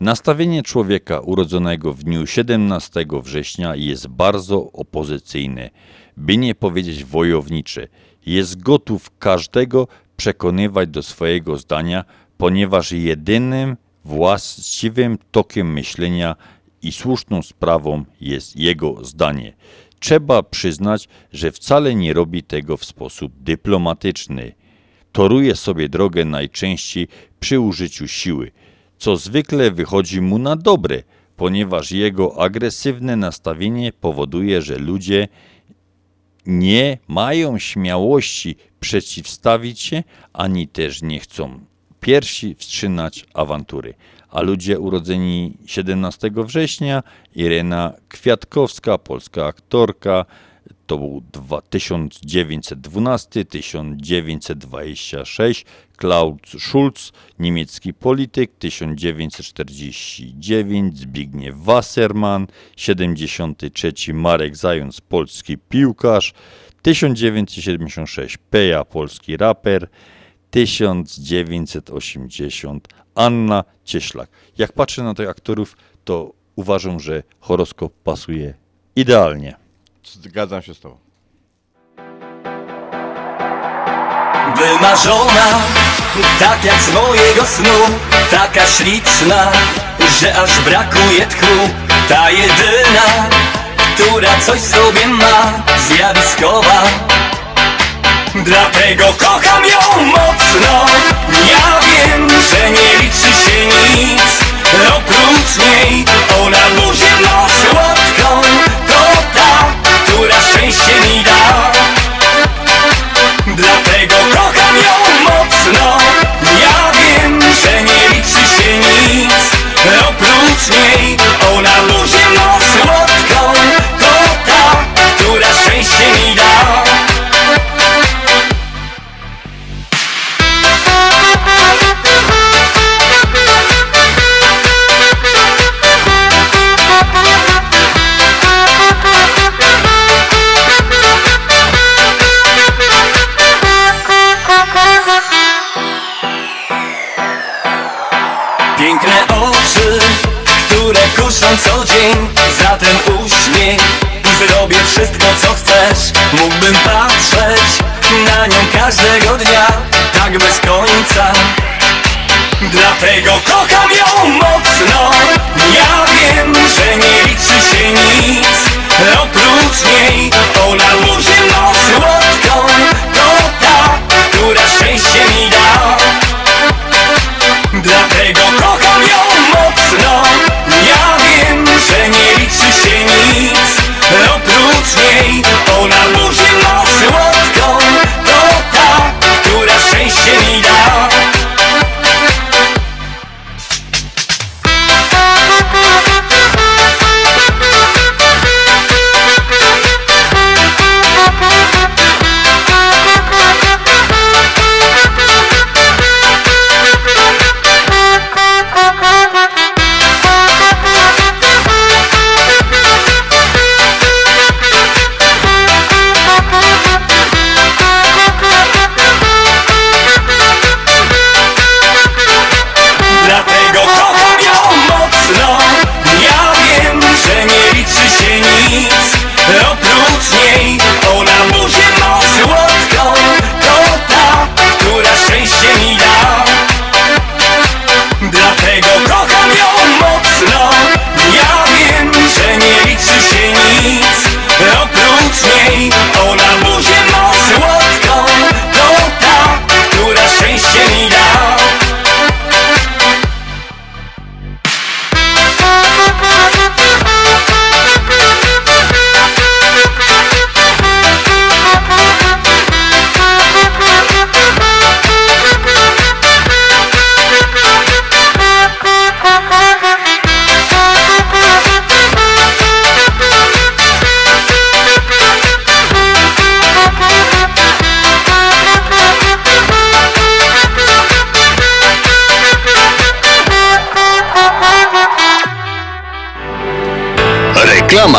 Nastawienie człowieka urodzonego w dniu siedemnastego września jest bardzo opozycyjne, by nie powiedzieć wojownicze. Jest gotów każdego przekonywać do swojego zdania, ponieważ jedynym właściwym tokiem myślenia i słuszną sprawą jest jego zdanie. Trzeba przyznać, że wcale nie robi tego w sposób dyplomatyczny. Toruje sobie drogę najczęściej przy użyciu siły, co zwykle wychodzi mu na dobre, ponieważ jego agresywne nastawienie powoduje, że ludzie nie mają śmiałości przeciwstawić się, ani też nie chcą pierwsi wstrzymać awantury. A ludzie urodzeni siedemnastego września, Irena Kwiatkowska, polska aktorka, to był tysiąc dziewięćset dwunasty do tysiąc dziewięćset dwudziestego szóstego, Klaus Schulz, niemiecki polityk, tysiąc dziewięćset czterdziesty dziewiąty, Zbigniew Wasserman, siedemdziesiąty trzeci, Marek Zając, polski piłkarz, tysiąc dziewięćset siedemdziesiąty szósty, Peja, polski raper, tysiąc dziewięćset osiemdziesiąty, Anna Cieślak. Jak patrzę na tych aktorów, to uważam, że horoskop pasuje idealnie. Zgadzam się z tobą. Wymarzona, tak jak z mojego snu, taka śliczna, że aż brakuje tchu. Ta jedyna, która coś sobie ma, zjawiskowa. Dlatego kocham ją mocno. Ja wiem, że nie liczy się nic oprócz niej. Ona buzię ma słodką, to ta, która szczęście mi da. Dlatego kocham ją mocno. Ja wiem, że nie liczy się nic oprócz niej. Ona buzię ma słodką, to ta, która szczęście mi da. Co dzień za ten uśmiech zrobię wszystko, co chcesz. Mógłbym patrzeć na nią każdego dnia, tak bez końca. Dlatego kocham ją mocno. Ja wiem, że nie liczy się nic oprócz Reklama.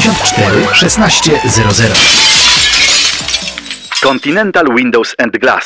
cztery szesnaście zero zero. Continental Windows and Glass.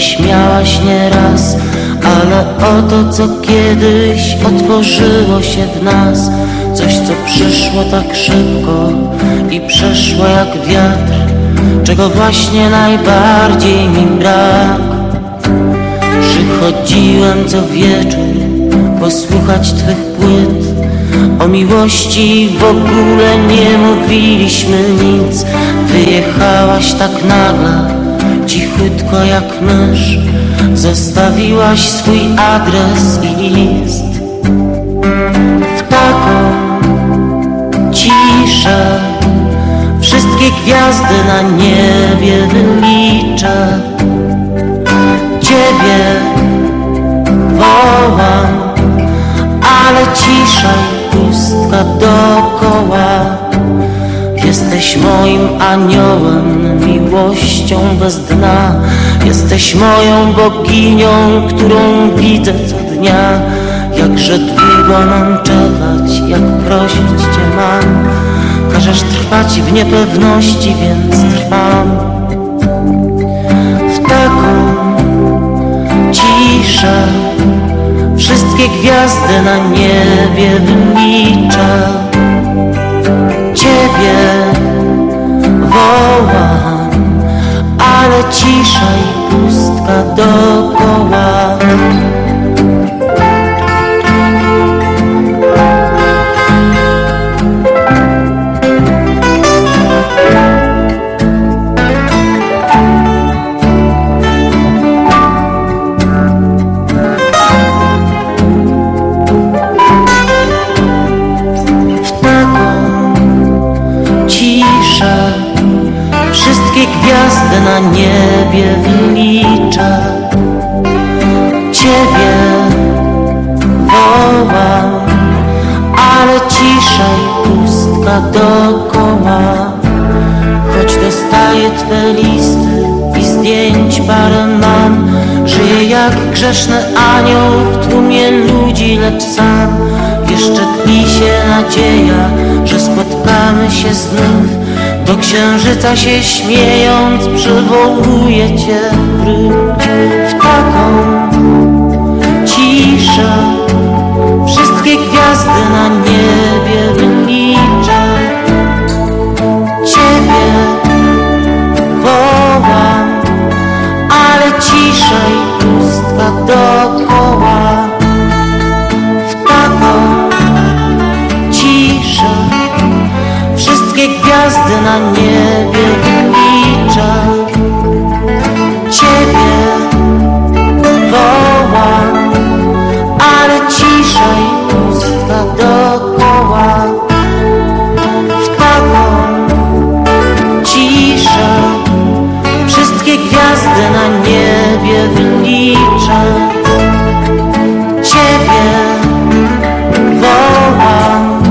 Śmiałaś nieraz, ale o to, co kiedyś otworzyło się w nas, coś, co przyszło tak szybko i przeszło jak wiatr, czego właśnie najbardziej mi brak. Przychodziłem co wieczór posłuchać Twych płyt. O miłości w ogóle nie mówiliśmy nic. Wyjechałaś tak nagle, cichutko jak mysz, zostawiłaś swój adres i list. W taką ciszę wszystkie gwiazdy na niebie wyliczę, Ciebie wołam, ale cisza i pustka dookoła. Jesteś moim aniołem, miłością bez dna. Jesteś moją boginią, którą widzę co dnia. Jakże długo mam czekać, jak prosić Cię mam. Każesz trwać w niepewności, więc trwam. W taką ciszę wszystkie gwiazdy na niebie wyliczę, Ciebie wołam, ale cisza i pustka dookoła. Gwiazdy na niebie wyliczę, Ciebie wołam, ale cisza i pustka dookoła. Choć dostaję Twe listy i zdjęć parę mam, żyję jak grzeszny anioł w tłumie ludzi, lecz sam. Jeszcze tli się nadzieja, że spotkamy się znów. Do księżyca się śmiejąc przywołuje Cię, wróć w taką ciszę. Wszystkie gwiazdy na niebie wyliczę, Ciebie wołam, ale cisza i pustka dookoła. W taką ciszę wszystkie gwiazdy na niebie wyliczę, Ciebie wołam, ale cisza i pustka dookoła. W taką ciszę wszystkie gwiazdy na niebie wyliczę, Ciebie wołam,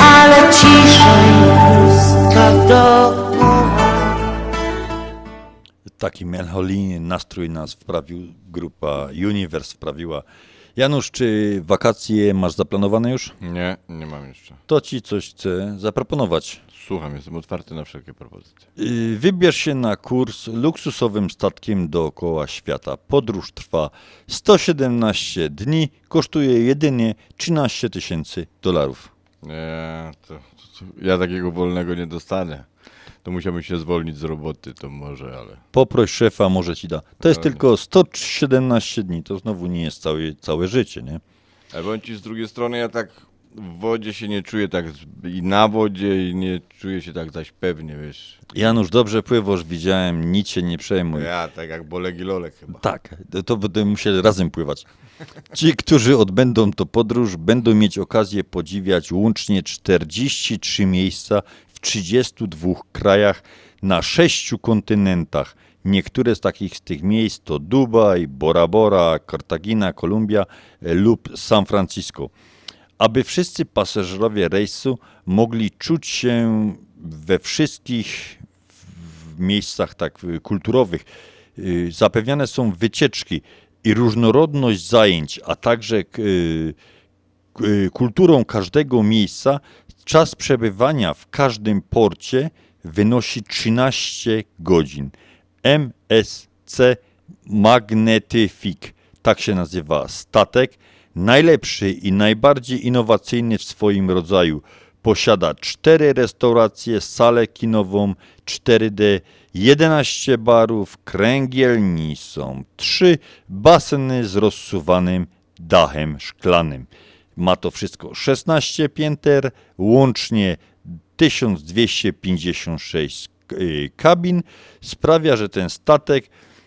ale cisza. Taki melancholijny nastrój nas wprawił, grupa Universe wprawiła. Janusz, czy wakacje masz zaplanowane już? Nie, nie mam jeszcze. To ci coś chcę zaproponować. Słucham, jestem otwarty na wszelkie propozycje. Wybierz się na kurs luksusowym statkiem dookoła świata. Podróż trwa sto siedemnaście dni, kosztuje jedynie trzynaście tysięcy dolarów. Nie, to, to, to ja takiego wolnego nie dostanę. To musiałbym się zwolnić z roboty, to może, ale... Poproś szefa, może ci da. To jest ale... tylko sto siedemnaście dni, to znowu nie jest całe, całe życie, nie? Ale bądź ci z drugiej strony, ja tak w wodzie się nie czuję tak i na wodzie i nie czuję się tak zaś pewnie, wiesz. Janusz, dobrze pływasz, widziałem, nic się nie przejmuj. Ja, tak jak Bolek i Lolek chyba. Tak, to będziemy musieli razem pływać. Ci, którzy odbędą tę podróż, będą mieć okazję podziwiać łącznie czterdzieści trzy miejsca w trzydziestu dwóch krajach na sześciu kontynentach. Niektóre z takich z tych miejsc to Dubaj, Bora Bora, Kartagina, Kolumbia lub San Francisco. Aby wszyscy pasażerowie rejsu mogli czuć się we wszystkich miejscach tak kulturowych, zapewniane są wycieczki i różnorodność zajęć, a także kulturą każdego miejsca. Czas przebywania w każdym porcie wynosi trzynaście godzin. M S C Magnetyfik, tak się nazywa statek. Najlepszy i najbardziej innowacyjny w swoim rodzaju. Posiada cztery restauracje, salę kinową, cztery D, jedenaście barów, kręgielni są trzy, baseny z rozsuwanym dachem szklanym. Ma to wszystko szesnaście pięter, łącznie tysiąc dwieście pięćdziesiąt sześć kabin. Sprawia, że ten statek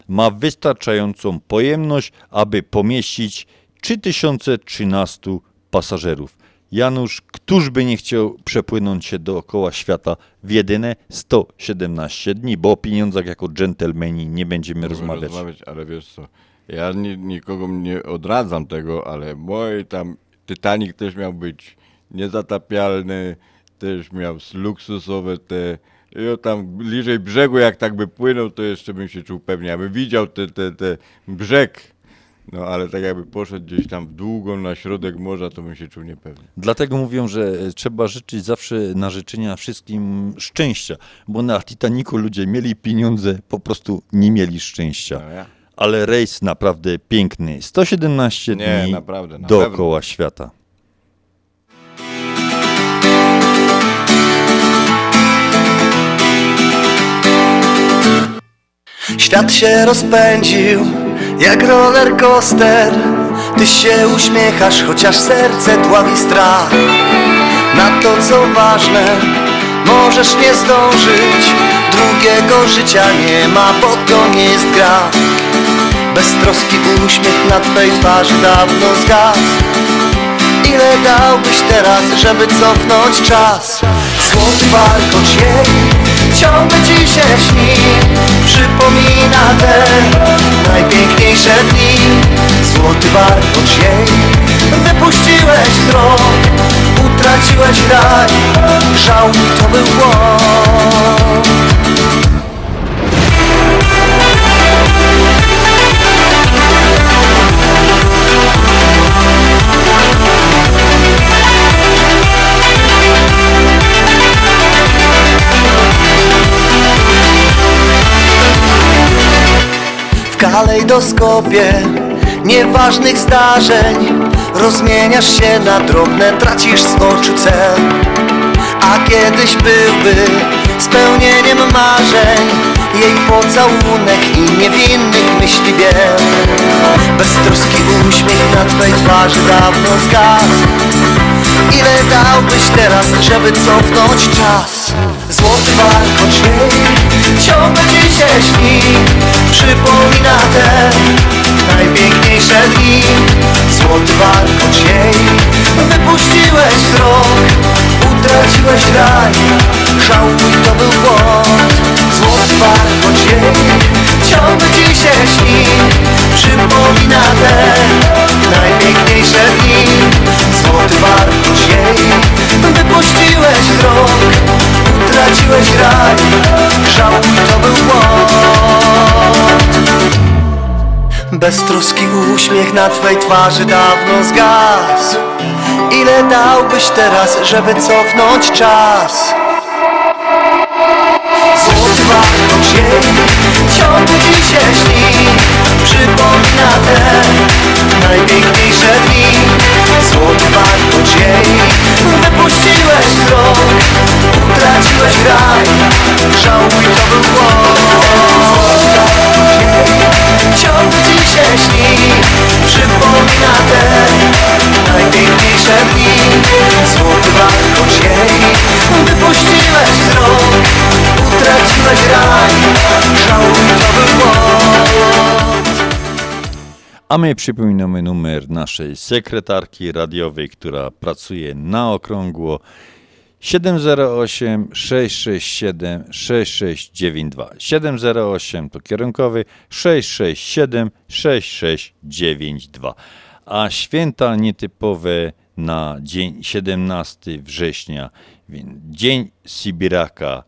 ma wystarczającą pojemność, aby pomieścić trzy tysiące trzynaście pasażerów. Janusz, któż by nie chciał przepłynąć się dookoła świata w jedyne sto siedemnaście dni, bo o pieniądzach jako dżentelmeni nie będziemy rozmawiać. rozmawiać. Ale wiesz co, ja nie, nikogo nie odradzam tego, ale mój tam Titanic też miał być niezatapialny, też miał luksusowe te... Ja tam bliżej brzegu, jak tak by płynął, to jeszcze bym się czuł pewnie, aby widział ten te, te brzeg. No ale tak jakby poszedł gdzieś tam w długą na środek morza, to bym się czuł niepewny. Dlatego mówią, że trzeba życzyć zawsze na życzenia wszystkim szczęścia, bo na Titanicu ludzie mieli pieniądze, po prostu nie mieli szczęścia. No ja. Ale rejs naprawdę piękny. sto siedemnaście nie, dni naprawdę, na dookoła pewno. Świata. Świat się rozpędził jak roller coaster. Ty się uśmiechasz, chociaż serce dławi strach. Na to co ważne możesz nie zdążyć. Drugiego życia nie ma, bo to nie jest gra. Bez troski uśmiech na twej twarzy dawno zgasł. Ile dałbyś teraz, żeby cofnąć czas? Słodki warkocz jej ciągle ci się śni. Przypomina te najpiękniejsze dni. Złoty warkocz jej, wypuściłeś krok, utraciłeś raj, żał to był błąd. W kalejdoskopie nieważnych zdarzeń rozmieniasz się na drobne, tracisz z oczu cel. A kiedyś byłby spełnieniem marzeń jej pocałunek i niewinnych myśli biel. Beztroski uśmiech na twej twarzy dawno zgasł. Ile dałbyś teraz, żeby cofnąć czas? Złoty warkocz jej ciągle ci się śni. Przypomina te najpiękniejsze dni. Złoty warkocz jej, wypuściłeś krok, utraciłeś raj, żałuj to był błąd. Złoty warkocz jej, ciągle ci się śni. Przypomina te najpiękniejsze dni. Złoty warkocz jej, wypuściłeś krok, utraciłeś raj, żałuj to był błąd. Beztroski uśmiech na twej twarzy dawno zgasł. Ile dałbyś teraz, żeby cofnąć czas? Złoty warkocz jej, ciągle ci się śni. Przypomina te najpiękniejsze dni. Złoty warkocz jej, wypuściłeś krok, utraciłeś raj, żałuj to był błąd. Ciągle ci się śni, przypomina te najpiękniejsze dni. Złoty warkocz jej, wypuściłeś wzrok, utraciłeś raj, żałuj to był błąd. A my przypominamy numer naszej sekretarki radiowej, która pracuje na okrągło. siedem zero osiem sześć sześć siedem sześć sześć dziewięć dwa. siedem zero osiem to kierunkowy, sześć sześć siedem sześć sześć dziewięć dwa. A święta nietypowe na dzień siedemnastego września, więc Dzień Sybiraka.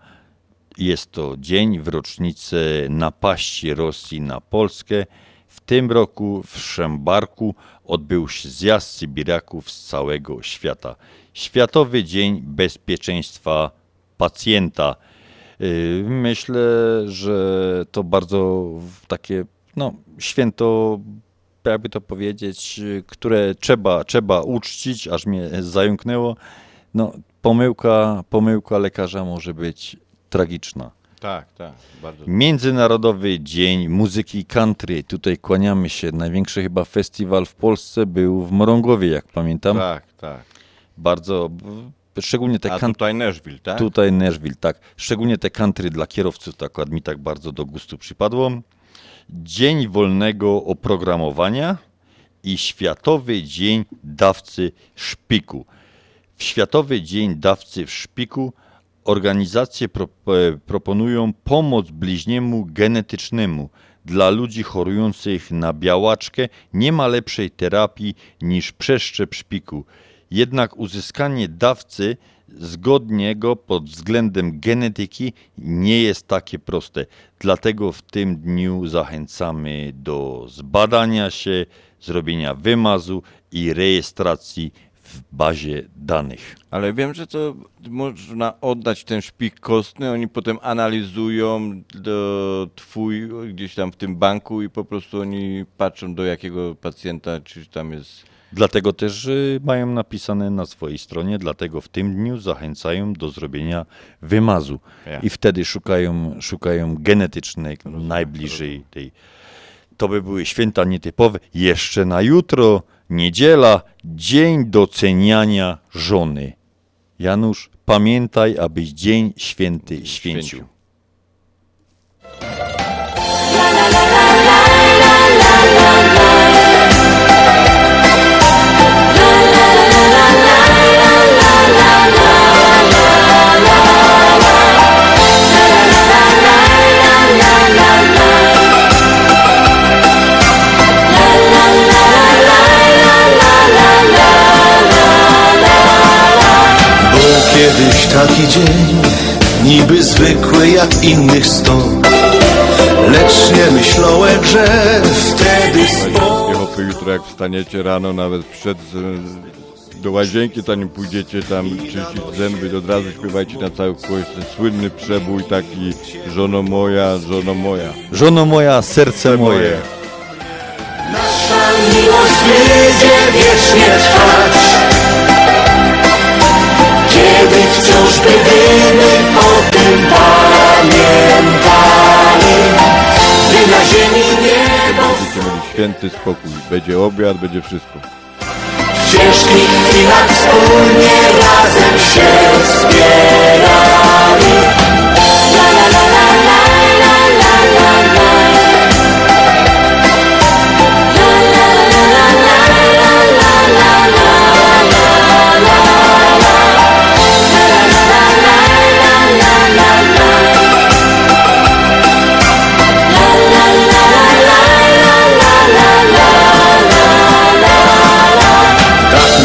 Jest to dzień w rocznicę napaści Rosji na Polskę. W tym roku w Szembarku odbył się zjazd Sybiraków z całego świata. Światowy Dzień Bezpieczeństwa Pacjenta. Myślę, że to bardzo takie no, święto, jakby to powiedzieć, które trzeba, trzeba uczcić, aż mnie zająknęło. No, pomyłka, pomyłka lekarza może być tragiczna. Tak, tak. Bardzo. Międzynarodowy Dzień Muzyki Country. Tutaj kłaniamy się. Największy chyba festiwal w Polsce był w Morągowie, jak pamiętam. Tak, tak. Bardzo, szczególnie te... A tutaj Nashville, tak? Tutaj Nashville, tak. Szczególnie te country dla kierowców, to akurat mi tak bardzo do gustu przypadło. Dzień Wolnego Oprogramowania i Światowy Dzień Dawcy Szpiku. W Światowy Dzień Dawcy w Szpiku organizacje pro, e, proponują pomoc bliźniemu genetycznemu. Dla ludzi chorujących na białaczkę nie ma lepszej terapii niż przeszczep szpiku. Jednak uzyskanie dawcy zgodnego pod względem genetyki nie jest takie proste. Dlatego w tym dniu zachęcamy do zbadania się, zrobienia wymazu i rejestracji w bazie danych. Ale wiem, że to można oddać ten szpik kostny, oni potem analizują do twój gdzieś tam w tym banku i po prostu oni patrzą do jakiego pacjenta, czy tam jest... Dlatego też mają napisane na swojej stronie, dlatego w tym dniu zachęcają do zrobienia wymazu. Ja. I wtedy szukają, szukają genetycznych rozumiem, najbliżej to tej... To by były święta nietypowe. Jeszcze na jutro, niedziela, dzień doceniania żony. Janusz, pamiętaj, abyś dzień święty święcił. Kiedyś taki dzień, niby zwykły jak innych sto, lecz nie myślałem, że wtedy spokojnie. Jutro jak wstaniecie rano, nawet przed do łazienki, zanim pójdziecie tam czyścić zęby, od razu śpiewajcie na cały głośny ten słynny przebój taki żono moja, żono moja. Żono moja, serce moje. Nasza miłość będzie wiecznie trwać. Kiedy wciąż będziemy o tym pamiętali, gdy na ziemi niebo... Będziecie mieli święty spokój, będzie obiad, będzie wszystko. W ciężkich chwilach wspólnie razem się wspierali. La la la la la la la la la. La la la la la la la la la la la la.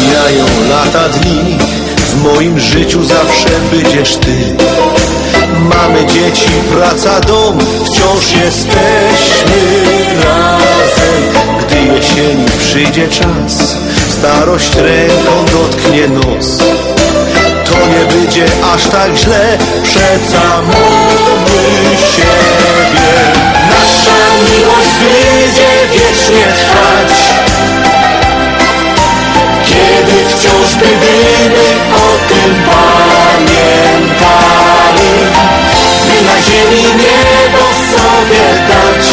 Mijają lata dni, w moim życiu zawsze będziesz ty. Mamy dzieci, praca, dom, wciąż jesteśmy razem. Gdy jesieni przyjdzie czas, starość ręką dotknie nos. To nie będzie aż tak źle, przed samotny siebie. Nasza miłość będzie wiecznie trwać. Kiedy wciąż będziemy o tym pamiętali, by na ziemi niebo sobie dać.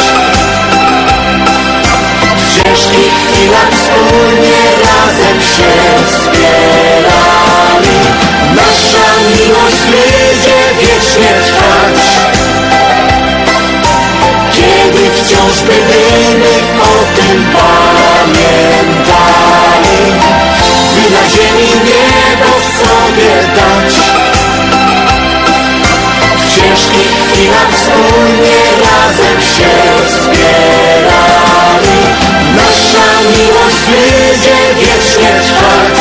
W ciężkich chwilach wspólnie razem się wspierali. Nasza miłość będzie wiecznie trwać. Kiedy wciąż będziemy o tym pamiętali, by na ziemi niebo sobie dać. W ciężkich chwilach wspólnie razem się wspierali. Nasza miłość będzie wiecznie trwać.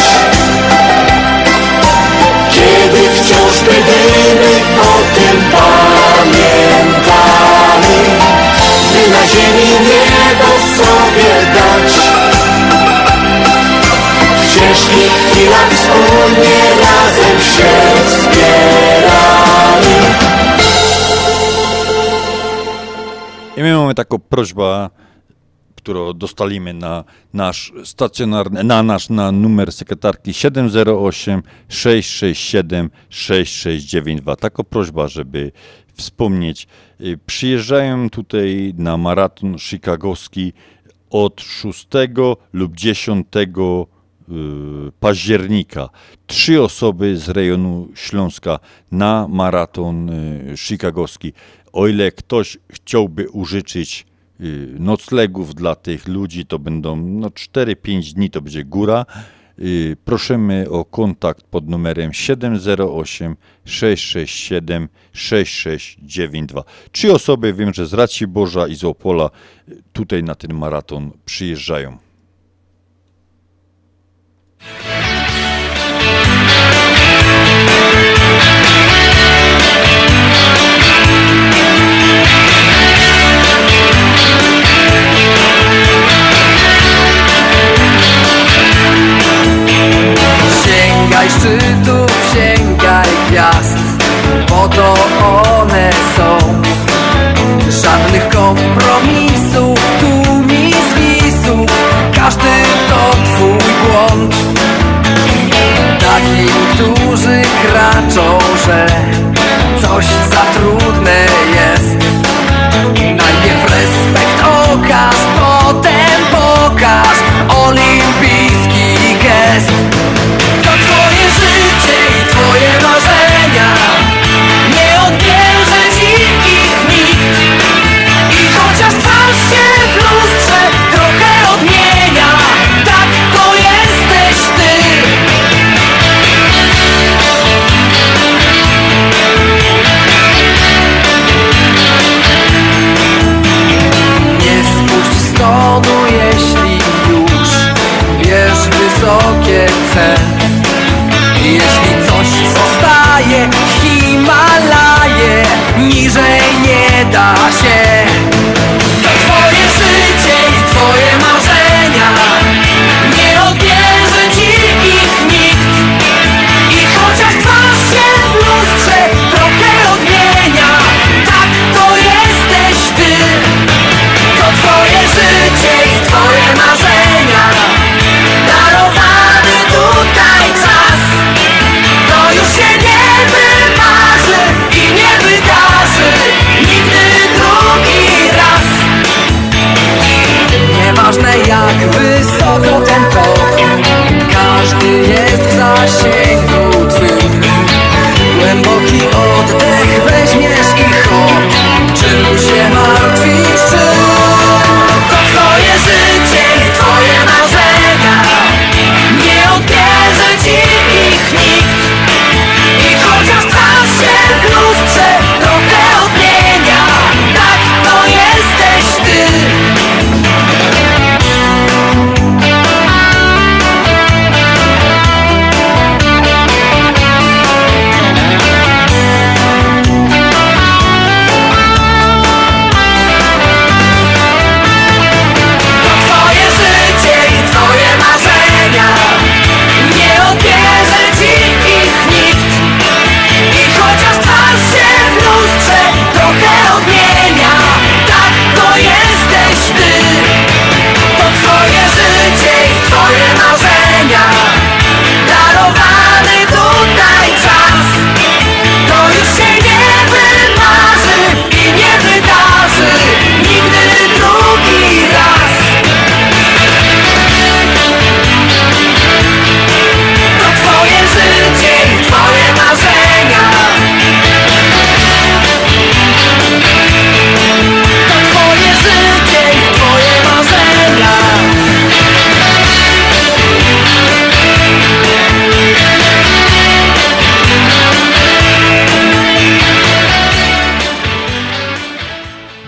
Kiedy wciąż będziemy o tym pamiętali, by na ziemi niebo sobie dać. W ciężkich chwilach wspólnie razem się wspierali. I my mamy taką prośbę, którą dostaliśmy na nasz stacjonarny, na nasz na numer sekretarki siedem zero osiem, sześć sześć siedem, sześć sześć dziewięć dwa. Taka prośba, żeby wspomnieć. Przyjeżdżają tutaj na maraton chicagowski od szóstego lub dziesiątego października. Trzy osoby z rejonu Śląska na maraton chicagowski. O ile ktoś chciałby użyczyć noclegów dla tych ludzi, to będą no, cztery pięć dni, to będzie góra. Prosimy o kontakt pod numerem siedem zero osiem, sześć sześć siedem, sześć sześć dziewięć dwa. Trzy osoby, wiem, że z Raciborza i z Opola tutaj na ten maraton przyjeżdżają. Sięgaj szczytów, sięgaj gwiazd, bo to one są. Żadnych kompromisów, tu mi zwisów, każdy to twój błąd. Takim, którzy kraczą, że coś za trudne jest. Najpierw respekt okaż, potem pokaż olimpijski gest. Twoje marzenia nie odbierze ci ich nikt. I chociaż twarz się w lustrze trochę odmienia, tak to jesteś ty. Nie spuść stonu, jeśli już bierz wysokie ceny. Jeśli coś zostaje, Himalaje, niżej nie da się. To twoje życie i twoje marzenia, nie odbierze ci ich nikt. I chociaż twarz się w lustrze trochę odmienia, tak to jesteś ty. To twoje życie i twoje marzenia, darowany tutaj czas. Już się nie wymarzy i nie wydarzy nigdy drugi raz. Nieważne jak wysoko ten tok, każdy jest w zasięgu twym. Głęboki oddech weźmiesz i chodź, czym się martwisz, czym? To twoje życie i twoje marzenia, nie odbierze ci ich nikt. Chociaż twarz się w lustrze trochę odmienia, tak to jesteś ty. To twoje życie i twoje marzenia, nie odbierze ci ich nikt. Chociaż twarz się w lustrze trochę odmienia, tak to jesteś ty. To twoje życie i twoje marzenia, darowany tutaj czas. To już się nie wymarzy i nie wydarzy nigdy drugi raz. To twoje życie i twoje marzenia,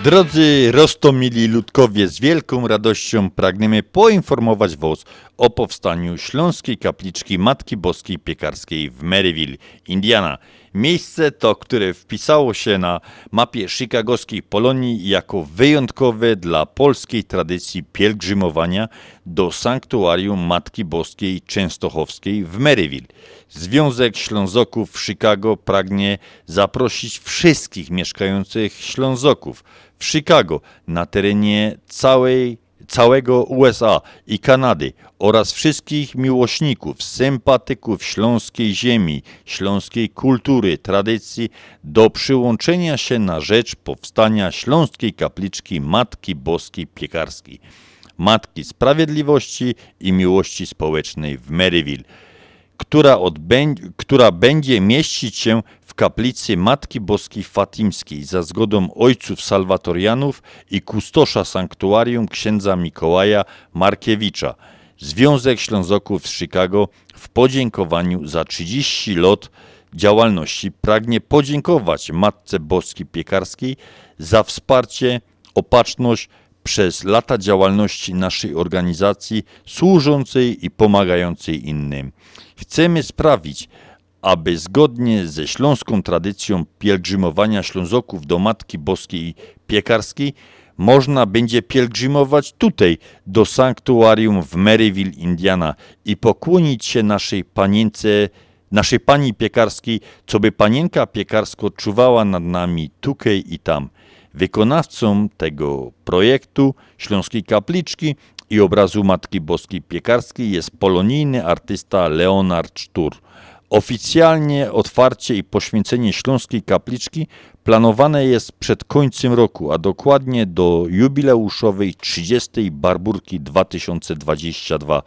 drodzy Rostomili ludkowie, z wielką radością pragniemy poinformować was o powstaniu Śląskiej Kapliczki Matki Boskiej Piekarskiej w Maryville, Indiana. Miejsce to, które wpisało się na mapie chicagowskiej Polonii jako wyjątkowe dla polskiej tradycji pielgrzymowania do sanktuarium Matki Boskiej Częstochowskiej w Maryville. Związek Ślązaków w Chicago pragnie zaprosić wszystkich mieszkających Ślązaków w Chicago na terenie całej całego U S A i Kanady oraz wszystkich miłośników, sympatyków śląskiej ziemi, śląskiej kultury, tradycji do przyłączenia się na rzecz powstania Śląskiej Kapliczki Matki Boskiej Piekarskiej, Matki Sprawiedliwości i Miłości Społecznej w Maryville, która, odbędzie, która będzie mieścić się w kaplicy Matki Boskiej Fatimskiej za zgodą ojców salwatorianów i kustosza sanktuarium księdza Mikołaja Markiewicza. Związek Ślązaków z Chicago w podziękowaniu za trzydzieści lat działalności pragnie podziękować Matce Boskiej Piekarskiej za wsparcie, opatrzność przez lata działalności naszej organizacji służącej i pomagającej innym. Chcemy sprawić, aby zgodnie ze śląską tradycją pielgrzymowania Ślązaków do Matki Boskiej Piekarskiej można będzie pielgrzymować tutaj do sanktuarium w Maryville, Indiana i pokłonić się naszej panience, naszej pani piekarskiej, co by panienka piekarsko czuwała nad nami tutaj i tam. Wykonawcą tego projektu Śląskiej Kapliczki i obrazu Matki Boskiej Piekarskiej jest polonijny artysta Leonard Sztur. Oficjalnie otwarcie i poświęcenie Śląskiej Kapliczki planowane jest przed końcem roku, a dokładnie do jubileuszowej trzydziestej Barburki dwa tysiące dwudziestego drugiego,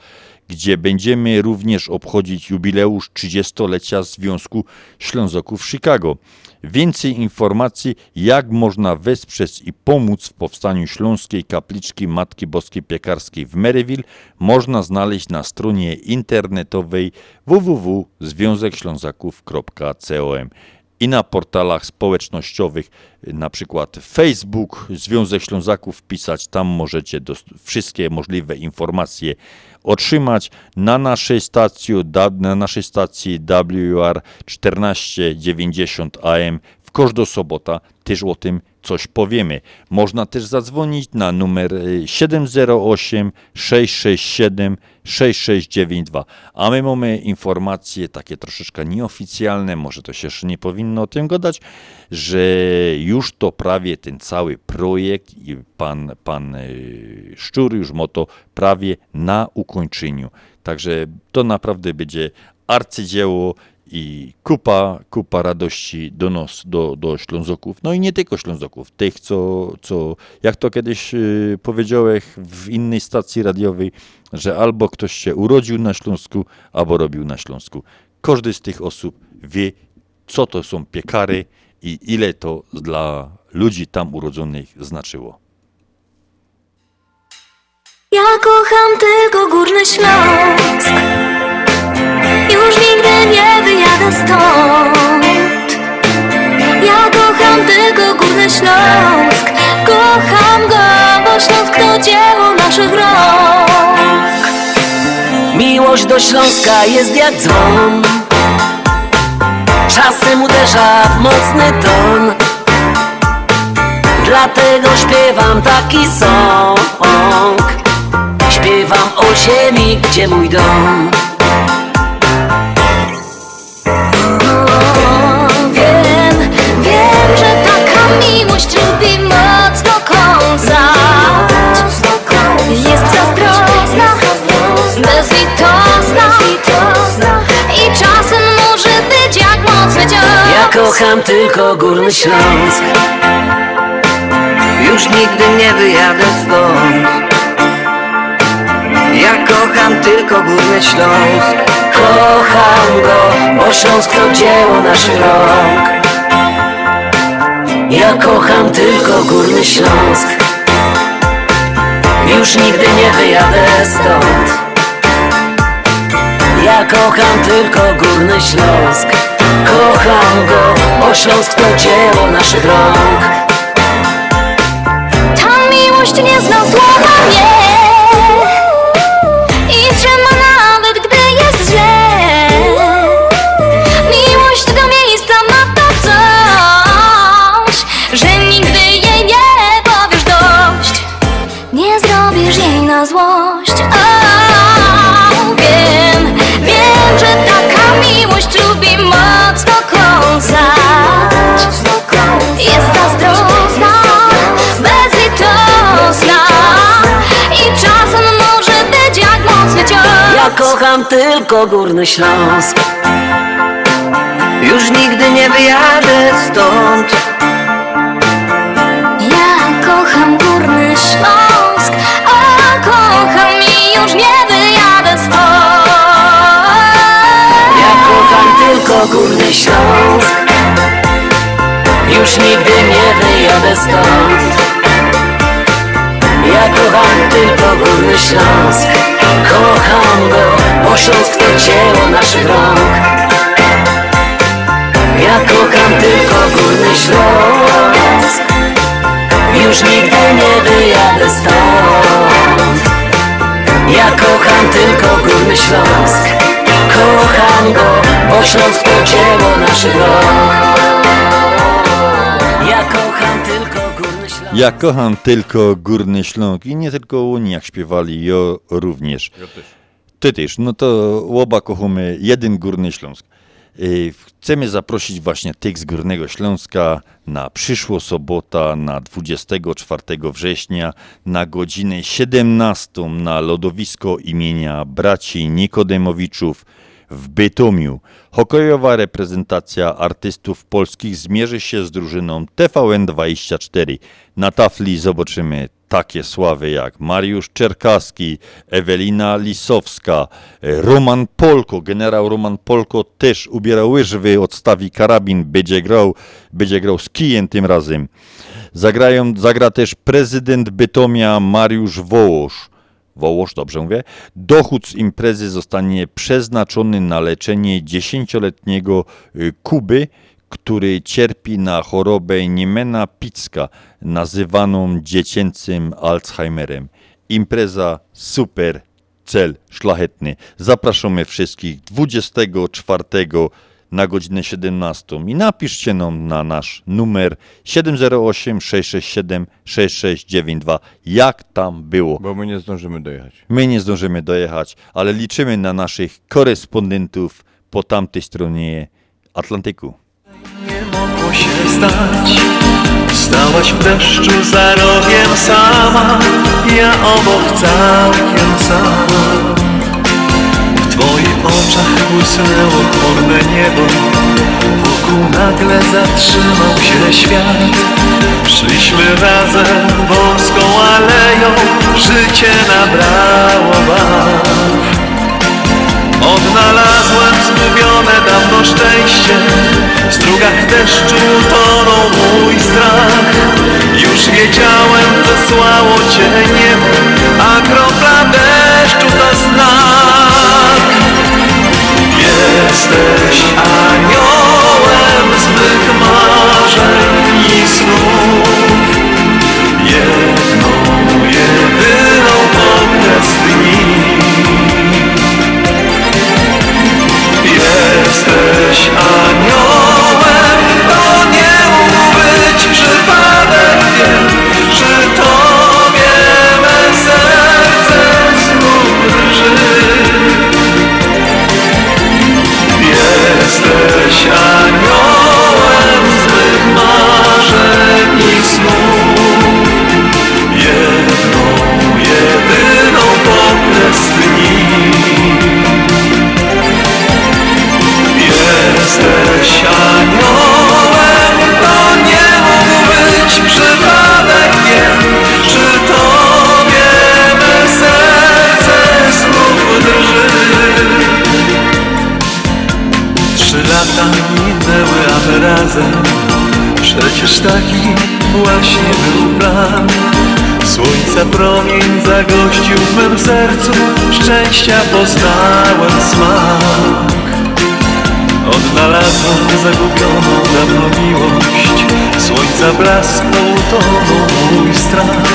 gdzie będziemy również obchodzić jubileusz trzydziestolecia Związku Ślązaków Chicago. Więcej informacji, jak można wesprzeć i pomóc w powstaniu Śląskiej Kapliczki Matki Boskiej Piekarskiej w Maryville, można znaleźć na stronie internetowej w w w kropka związek ślązaków kropka com i na portalach społecznościowych, na przykład Facebook Związek Ślązaków wpisać, tam możecie wszystkie możliwe informacje otrzymać. Na naszej stacji, na naszej stacji W R czternaście dziewięćdziesiąt A M w każdą sobotę też o tym coś powiemy. Można też zadzwonić na numer siedem zero osiem sześć sześć siedem sześć sześć dziewięć dwa. A my mamy informacje takie troszeczkę nieoficjalne, może to się jeszcze nie powinno o tym gadać, że już to prawie ten cały projekt i pan, pan Szczur już ma to prawie na ukończeniu. Także to naprawdę będzie arcydzieło i kupa, kupa radości do nos, do, do Ślązaków, no i nie tylko Ślązaków, tych, co, co jak to kiedyś yy, powiedziałem w innej stacji radiowej, że albo ktoś się urodził na Śląsku, albo robił na Śląsku. Każdy z tych osób wie, co to są piekary i ile to dla ludzi tam urodzonych znaczyło. Ja kocham tylko Górny Śląsk, już nigdy nie wyjadę stąd. Ja kocham tylko Górny Śląsk, kocham go, bo Śląsk to dzieło naszych rąk. Miłość do Śląska jest jak dzwon, czasem uderza w mocny ton, dlatego śpiewam taki song. Śpiewam o ziemi, gdzie mój dom. Miłość lubi mocno kąsać, jest zazdrosna, bezlitosna i czasem może być jak mocny cios. Ja kocham tylko Górny Śląsk, już nigdy nie wyjadę stąd. Ja kocham tylko Górny Śląsk, kocham go, bo Śląsk to dzieło naszych rąk. Ja kocham tylko Górny Śląsk, już nigdy nie wyjadę stąd. Ja kocham tylko Górny Śląsk, kocham go, bo Śląsk to dzieło naszych rąk. Ta miłość nie zna słowa nie i trzyma nawet gdy jest źle. Miłość do miejsca ma to co, że nigdy jej nie powiesz dość, nie zrobisz jej na złość. O, wiem, wiem, że taka miłość lubi mocno kąsać, jest zazdrosna, bezlitosna i czasem może być jak mocny cios. Ja kocham tylko Górny Śląsk, już nigdy nie wyjadę stąd. Kocham Górny Śląsk, a kocham i już nie wyjadę stąd. Ja kocham tylko Górny Śląsk, już nigdy nie wyjadę stąd. Ja ja kocham tylko Górny Śląsk. Kocham go, bo Śląsk to dzieło naszych rąk. Ja kocham tylko Górny Śląsk. Już nigdy nie wyjadę stąd. Ja kocham tylko Górny Śląsk. Kocham go, bo Śląsk to dzieło naszych rąk. Ja kocham tylko Górny Śląsk i nie tylko oni, jak śpiewali, ja również. Ja też. Ty też, no to łoba kochamy jeden Górny Śląsk. Chcemy zaprosić właśnie tych z Górnego Śląska na przyszłą sobotę, na dwudziestego czwartego września, na godzinę siedemnastą na lodowisko imienia braci Nikodemowiczów w Bytomiu. Hokejowa reprezentacja artystów polskich zmierzy się z drużyną T V N dwadzieścia cztery. Na tafli zobaczymy takie sławy jak Mariusz Czerkaski, Ewelina Lisowska, Roman Polko. Generał Roman Polko też ubiera łyżwy, odstawi karabin, będzie grał, będzie grał z kijem tym razem. Zagrają, zagra też prezydent Bytomia Mariusz Wołosz. Wołosz, dobrze mówię, dochód z imprezy zostanie przeznaczony na leczenie dziesięcioletniego Kuby, który cierpi na chorobę Niemena Picka, nazywaną dziecięcym Alzheimerem. Impreza super, cel szlachetny. Zapraszamy wszystkich dwudziestego czwartego na godzinę siedemnastą i napiszcie nam na nasz numer siedem zero osiem, sześć sześć siedem, sześć sześć dziewięć dwa, jak tam było. Bo my nie zdążymy dojechać. My nie zdążymy dojechać, ale liczymy na naszych korespondentów po tamtej stronie Atlantyku. Nie mogło się stać, stałaś w deszczu za rogiem sama, ja obok całkiem sama. W twoich oczach błysnęło chmurne niebo, wokół nagle zatrzymał się świat. Szliśmy razem wąską aleją, życie nabrało barw. Odnalazłem zgubione dawno szczęście, w strugach deszczu tonął mój strach. Już wiedziałem, zesłało cię niebo, a kropla deszczu to znak. Jesteś aniołem z mych marzeń i snów, jedną, jedyną podczas dni. Jesteś aniołem, to nie mógł być przypadek, wiem, że tobie me serce znów drży. Jesteś aniołem z mych marzeń i snów, jedną, jedyną pokres dni. Jesteś aniołem, to nie mógł być przypadek, wiem, że tobie me serce znów drży. Trzy lata minęły, a my razem, przecież taki właśnie był plan. Słońca promień zagościł w mym sercu, szczęścia poznałem smak. Odnalazłem zagubioną dawno miłość, słońca blaską utonął mój strach.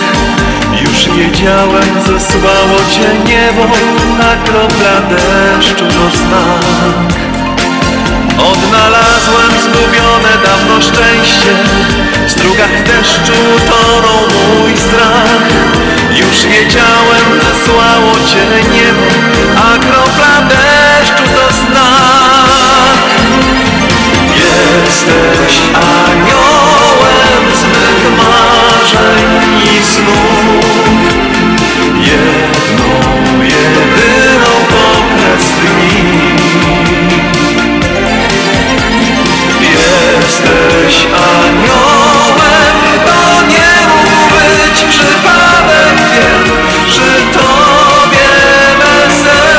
Już wiedziałem, zesłało cię niebo, a kropla deszczu to znak. Odnalazłem zgubione dawno szczęście, w strugach deszczu tonął mój strach. Już wiedziałem, zesłało cię niebo, a kropla deszczu to znak. Jesteś aniołem z mych marzeń i snów, jedną, jedyną pokres dni. Jesteś aniołem, to nie mógł być przypadek, wiem, że tobie me serce.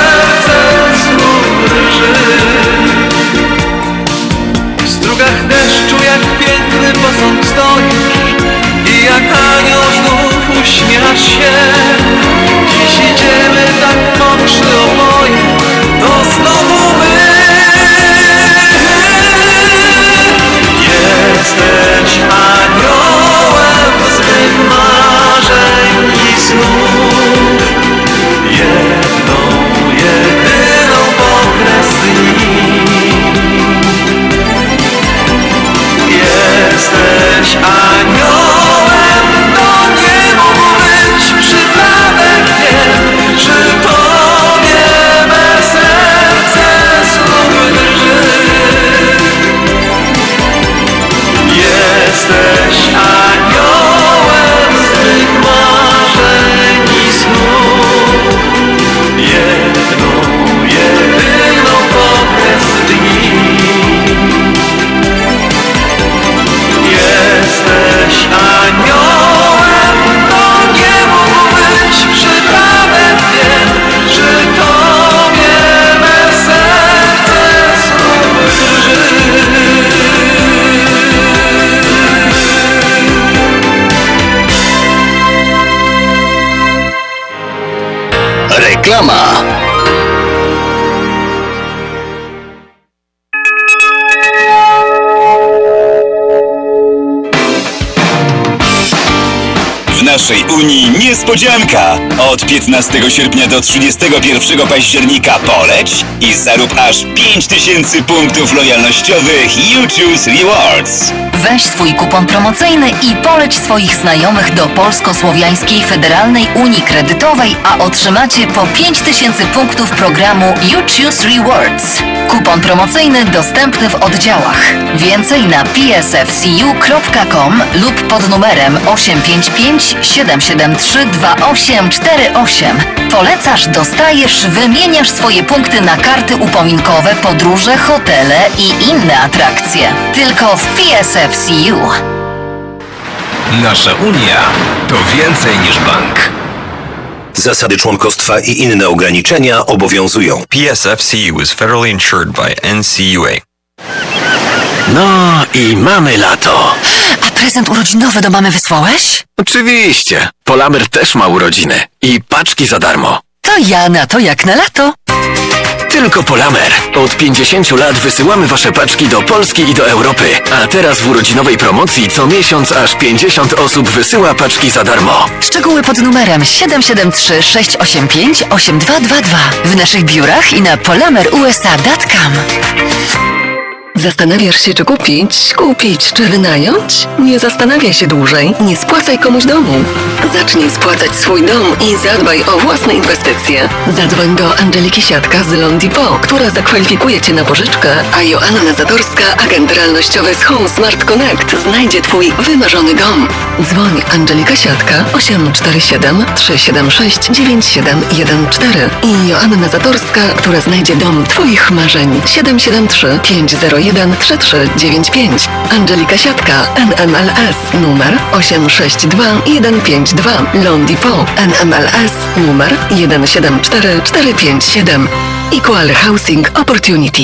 naszej Unii niespodzianka! Od piętnastego sierpnia do trzydziestego pierwszego października poleć i zarób aż pięć tysięcy punktów lojalnościowych YouChoose Rewards. Weź swój kupon promocyjny i poleć swoich znajomych do Polsko-Słowiańskiej Federalnej Unii Kredytowej, a otrzymacie po pięć tysięcy punktów programu YouChoose Rewards. Kupon promocyjny dostępny w oddziałach. Więcej na p s f c u kropka com lub pod numerem osiem pięć pięć siedem siedem trzy dwa osiem cztery osiem. Polecasz, dostajesz, wymieniasz swoje punkty na karty upominkowe, podróże, hotele i inne atrakcje. Tylko w p s f c u. Nasza Unia to więcej niż bank. Zasady członkostwa i inne ograniczenia obowiązują. P S F C U is federally insured by N C U A. No i mamy lato. A prezent urodzinowy do mamy wysłałeś? Oczywiście. Polamer też ma urodziny. I paczki za darmo. To ja na to jak na lato. Tylko Polamer. Od pięćdziesięciu lat wysyłamy Wasze paczki do Polski i do Europy. A teraz w urodzinowej promocji co miesiąc aż pięćdziesiąt osób wysyła paczki za darmo. Szczegóły pod numerem siedem siedem trzy sześć osiem pięć osiem dwa dwa dwa. W naszych biurach i na polamer u s a kropka com. Zastanawiasz się, czy kupić, kupić, czy wynająć? Nie zastanawiaj się dłużej, nie spłacaj komuś domu. Zacznij spłacać swój dom i zadbaj o własne inwestycje. Zadzwoń do Angeliki Siadka z Loan Depot, która zakwalifikuje Cię na pożyczkę, a Joanna Zatorska, agent realnościowy z Home Smart Connect, znajdzie Twój wymarzony dom. Dzwoń Angelika Siadka osiem cztery siedem trzy siedem sześć dziewięć siedem jeden cztery i Joanna Zatorska, która znajdzie dom Twoich marzeń siedem siedem trzy pięć zero jeden trzy trzy dziewięć pięć. Angelika Siatka, N M L S numer osiem sześć dwa jeden pięć dwa. Loan Depot, N M L S numer jeden siedem cztery cztery pięć siedem. Equal Housing Opportunity.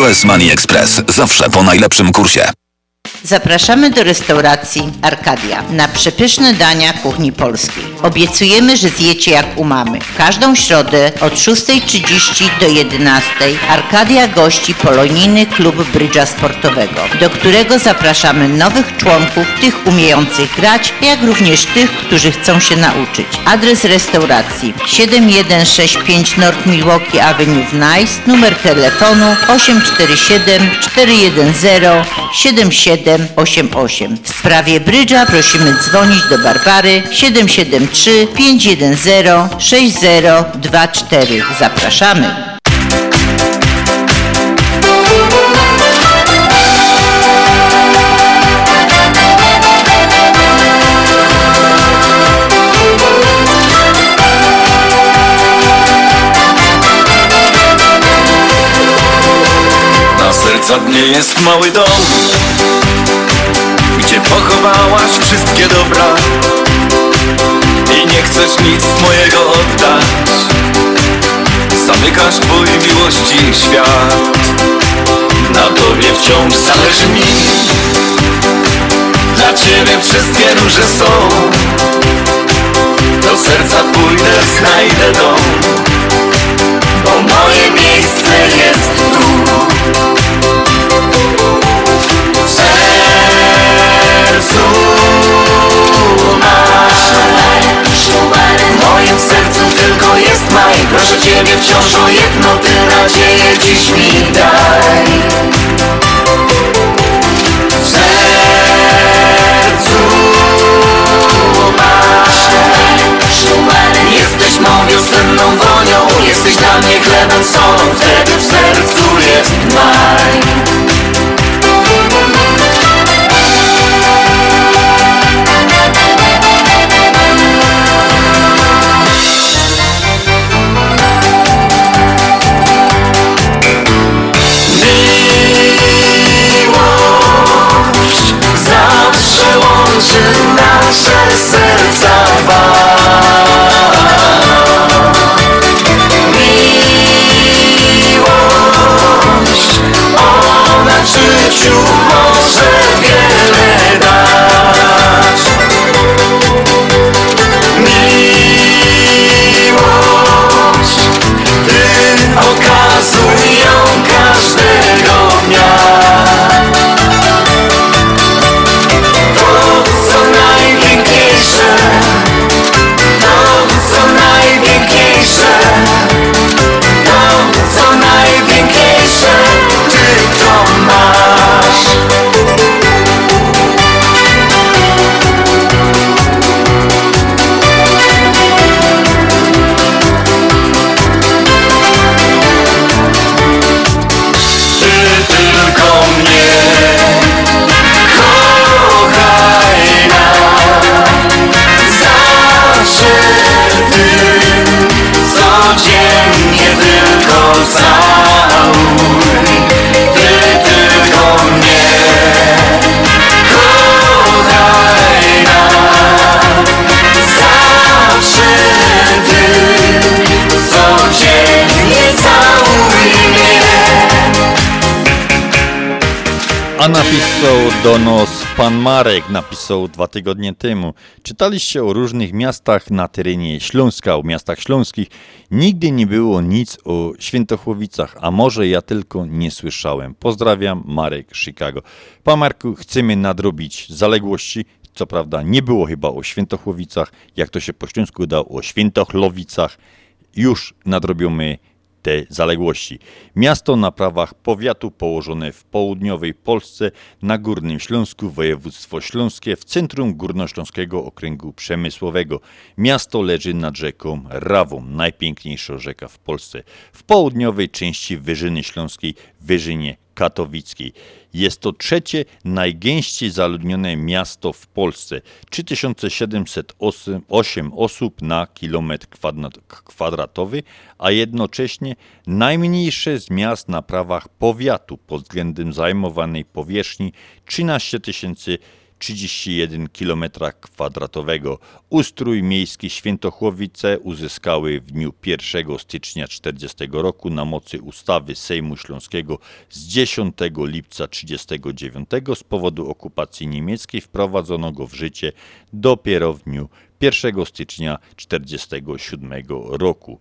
U S Money Express. Zawsze po najlepszym kursie. Zapraszamy do restauracji Arkadia na przepyszne dania kuchni polskiej. Obiecujemy, że zjecie jak u mamy. Każdą środę od szóstej trzydzieści do jedenastej Arkadia gości Polonijny Klub Brydża Sportowego, do którego zapraszamy nowych członków, tych umiejących grać, jak również tych, którzy chcą się nauczyć. Adres restauracji siedem jeden sześć pięć North Milwaukee Avenue w Nice, numer telefonu osiem cztery siedem cztery jeden zero siedem siedem osiem osiem. W sprawie brydża prosimy dzwonić do Barbary siedem siedem trzy pięć jeden zero sześć zero dwa cztery. Zapraszamy. Na serca dnie jest mały dom, gdzie pochowałaś wszystkie dobra i nie chcesz nic mojego oddać. Zamykasz twój miłości świat. Na tobie wciąż zależy mi, dla ciebie wszystkie róże są. Do serca pójdę, znajdę dom, bo moje miejsce jest tu. W moim sercu tylko jest maj. Proszę Ciebie wciąż o jedno, Ty nadzieję dziś mi daj. W sercu masz, jesteś moją wiosenną wonią, jesteś dla mnie chlebem solą, wtedy w sercu jest maj. Nasze serce A napisał do nas pan Marek, napisał dwa tygodnie temu. Czytaliście o różnych miastach na terenie Śląska, o miastach śląskich. Nigdy nie było nic o Świętochłowicach, a może ja tylko nie słyszałem. Pozdrawiam, Marek, Chicago. Pan Marku, chcemy nadrobić zaległości. Co prawda nie było chyba o Świętochłowicach, jak to się po śląsku dało, o Świętochlowicach. Już nadrobimy te zaległości. Miasto na prawach powiatu położone w południowej Polsce, na Górnym Śląsku, województwo śląskie, w centrum Górnośląskiego Okręgu Przemysłowego. Miasto leży nad rzeką Rawą, najpiękniejsza rzeka w Polsce, w południowej części Wyżyny Śląskiej, Wyżynie Katowickiej. Jest to trzecie najgęściej zaludnione miasto w Polsce. trzy tysiące siedemset osiem osób na kilometr kwadratowy, a jednocześnie najmniejsze z miast na prawach powiatu pod względem zajmowanej powierzchni trzynaście tysięcy trzydzieści jeden kilometra kwadratowego. Ustrój miejski Świętochłowice uzyskały w dniu pierwszego stycznia czterdziestego roku na mocy ustawy Sejmu Śląskiego z dziesiątego lipca tysiąc dziewięćset trzydziestego dziewiątego z powodu okupacji niemieckiej. Wprowadzono go w życie dopiero w dniu pierwszego stycznia czterdziestego siódmego roku.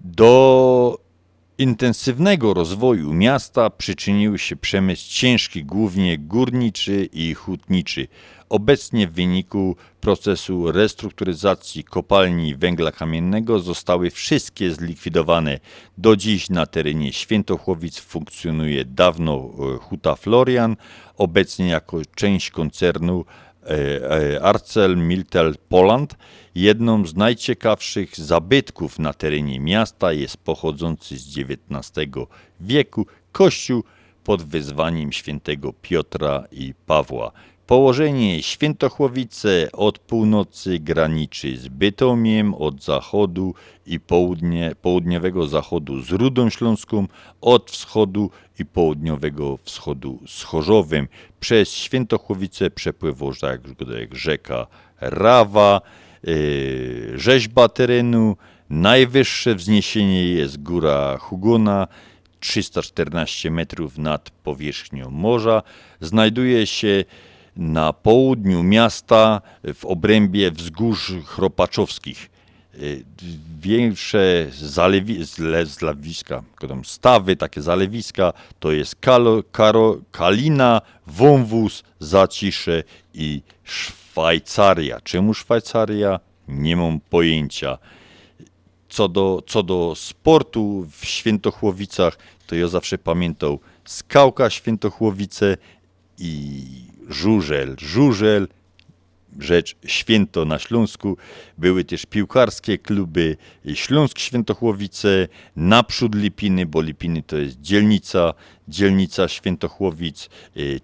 Do intensywnego rozwoju miasta przyczynił się przemysł ciężki, głównie górniczy i hutniczy. Obecnie w wyniku procesu restrukturyzacji kopalni węgla kamiennego zostały wszystkie zlikwidowane. Do dziś na terenie Świętochłowic funkcjonuje dawno huta Florian, obecnie jako część koncernu ArcelorMittal Poland. Jedną z najciekawszych zabytków na terenie miasta jest pochodzący z dziewiętnastego wieku kościół pod wezwaniem świętego Piotra i Pawła. Położenie Świętochłowice od północy graniczy z Bytomiem, od zachodu i południe, południowego zachodu z Rudą Śląską, od wschodu i południowego wschodu z Chorzowem. Przez Świętochłowice przepływa rzeka Rawa, yy, rzeźba terenu, najwyższe wzniesienie jest góra Hugona, trzysta czternaście metrów nad powierzchnią morza. Znajduje się na południu miasta w obrębie wzgórz chropaczowskich. Większe zalewi, zle, zlewiska, stawy, takie zalewiska to jest Kalo, Karo, Kalina, Wąwóz, Zacisze i Szwajcaria. Czemu Szwajcaria? Nie mam pojęcia. Co do, co do sportu w Świętochłowicach, to ja zawsze pamiętam Skałka Świętochłowice i żużel. Żużel, rzecz święto na Śląsku. Były też piłkarskie kluby Śląsk Świętochłowice, Naprzód Lipiny, bo Lipiny to jest dzielnica, dzielnica Świętochłowic,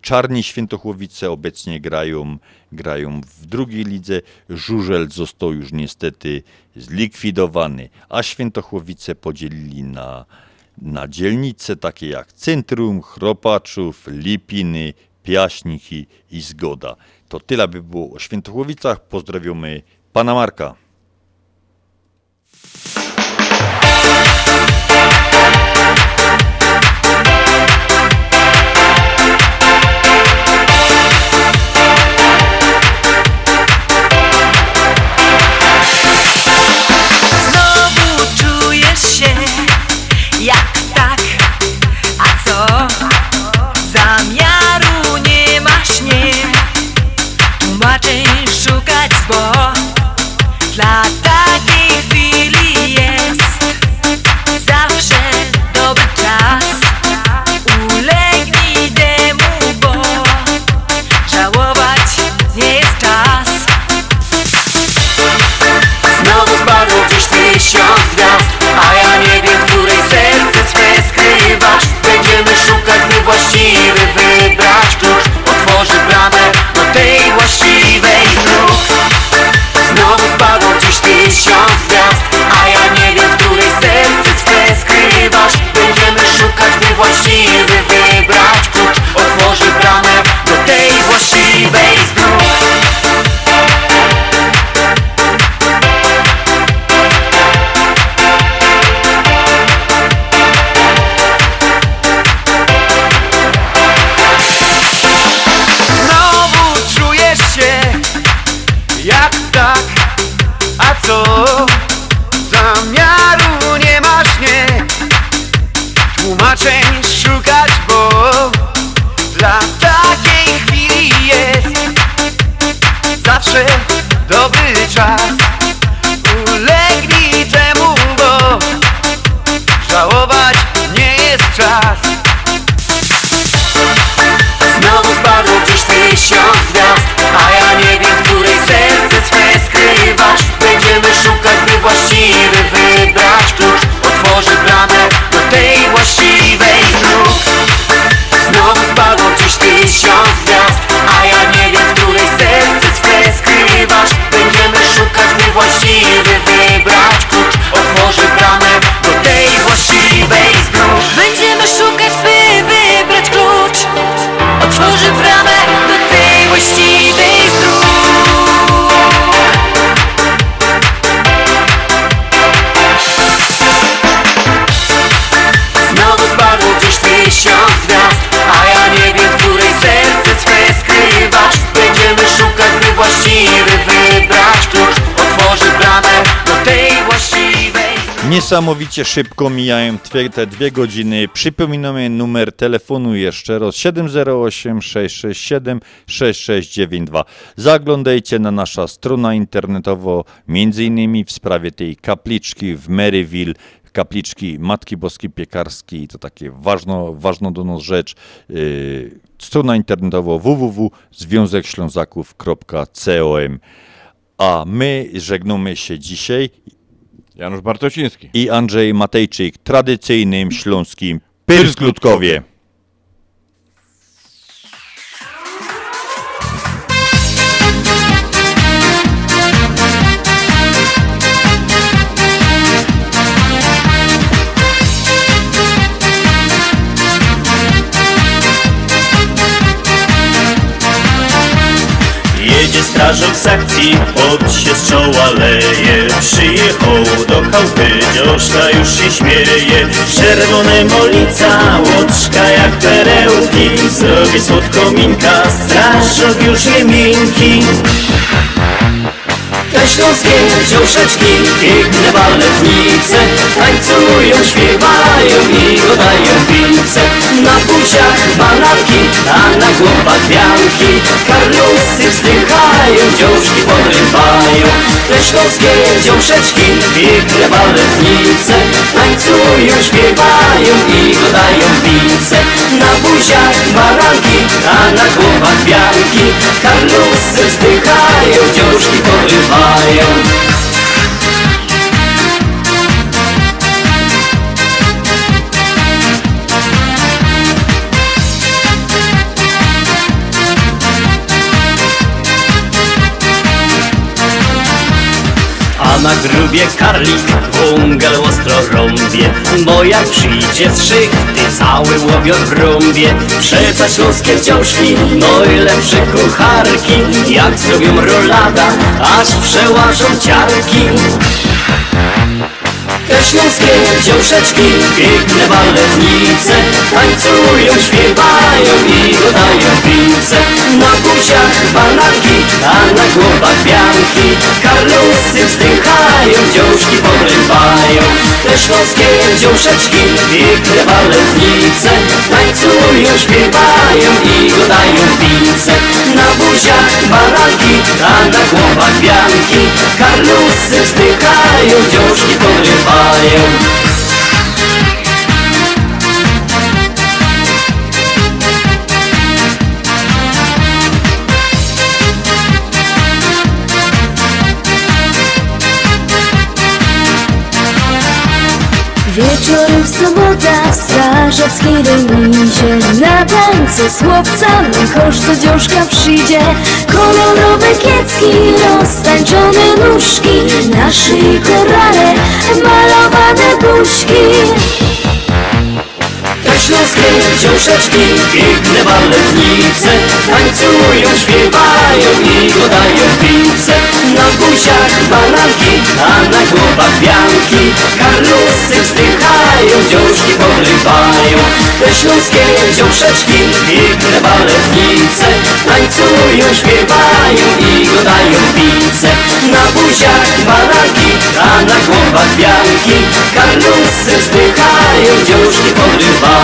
Czarni Świętochłowice obecnie grają, grają w drugiej lidze. Żużel został już niestety zlikwidowany, a Świętochłowice podzielili na, na dzielnice takie jak Centrum, Chropaczów, Lipiny, Piaśniki i Zgoda. To tyle by było o Świętochłowicach. Pozdrawiamy pana Marka. Znowu czujesz się jak tak, a co zamiast szukać, bo dla Niesamowicie szybko mijają te dwie godziny. Przypominamy numer telefonu jeszcze raz: siedem zero osiem, sześć sześć siedem, sześć sześć dziewięć dwa. Zaglądajcie na naszą stronę internetową, między innymi w sprawie tej kapliczki w Maryville, kapliczki Matki Boskiej Piekarskiej. To takie ważno, ważną do nas rzecz. Strona internetowa w w w kropka związek ślązaków kropka com. A my żegnamy się dzisiaj. Janusz Bartosiński i Andrzej Matejczyk, tradycyjnym śląskim Pyrskutkowie. Jedzie strażak z akcji, pot się z czoła leje. Przyjechał do chałupy, dzioszka już się śmieje. Czerwone molica, łoczka jak perełki. Zrobi słodko minka, strażak już je miękki. Te śląskie dziąszeczki, piękne baletnice, tańcują, śpiewają i godają pice. Na buziach bananki, a na głowach bianki, karlusy wzdychają, dziążki podrywają. Te śląskie dziąszeczki, piękne baletnice, tańcują, śpiewają i godają pice. Na buziach bananki, a na głowach bianki, karlusy wzdychają, dziążki podrywają. A na grubie karlik wągel ostro rąbie, bo jak przyjdzie z szychty cały łowior w rąbie. Przeca śląskie dziążki, najlepsze kucharki, jak zrobią rolada, aż przełażą ciarki. Te śląskie dziążeczki, piękne baletnice, tańcują, śpiewają i godają pice. Na buziach bananki, a na głowach bianki, karlusy wzdychają, dziążki podrywają. Te śląskie dziążeczki, piękne baletnice, tańcują, śpiewają i godają pice. Na buziach bananki, a na głowach bianki, karlusy wzdychają, dziążki podrywają. Wieczorem w sobotach w strażackiej remizie, na tańce z chłopcami kosz do dziążka przyjdzie. Kolorowe kiecki, roztańczone nóżki, na szyi korale, malowane buźki. Te śląskie dziążeczki, piękne baletnice, tańcują, śpiewają i godają pice. Na buziach bananki, a na głowach bianki, karlusy wzdychają, dziążki podrywają. Te śląskie dziążeczki, piękne baletnice, tańcują, śpiewają i godają pice. Na buziach bananki, a na głowach bianki, karlusy wzdychają, dziążki podrywają.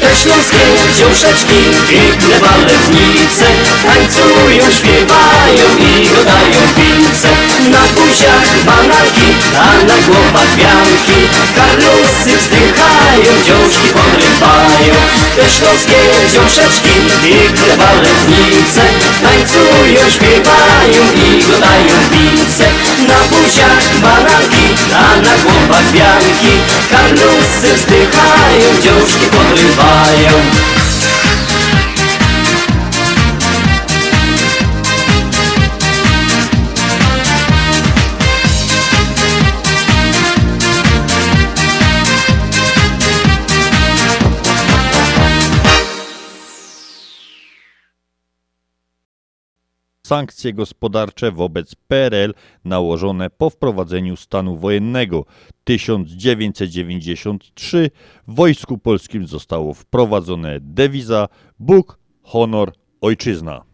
Te śląskie dziążeczki, piękne baletnice, tańcują, śpiewają i godają pice. Na buziach bananki, a na głowach bianki, karlusy wzdychają, dziążki podrywają. Te śląskie dziążeczki, piękne baletnice, tańcują, śpiewają i godają pice. Na buziach bananki, a na głowach bianki, karlusy wzdychają, dziążki podrywają. sankcje gospodarcze wobec P R L nałożone po wprowadzeniu stanu wojennego. tysiąc dziewięćset dziewięćdziesiąty trzeci w Wojsku Polskim zostało wprowadzone dewiza Bóg, honor, ojczyzna.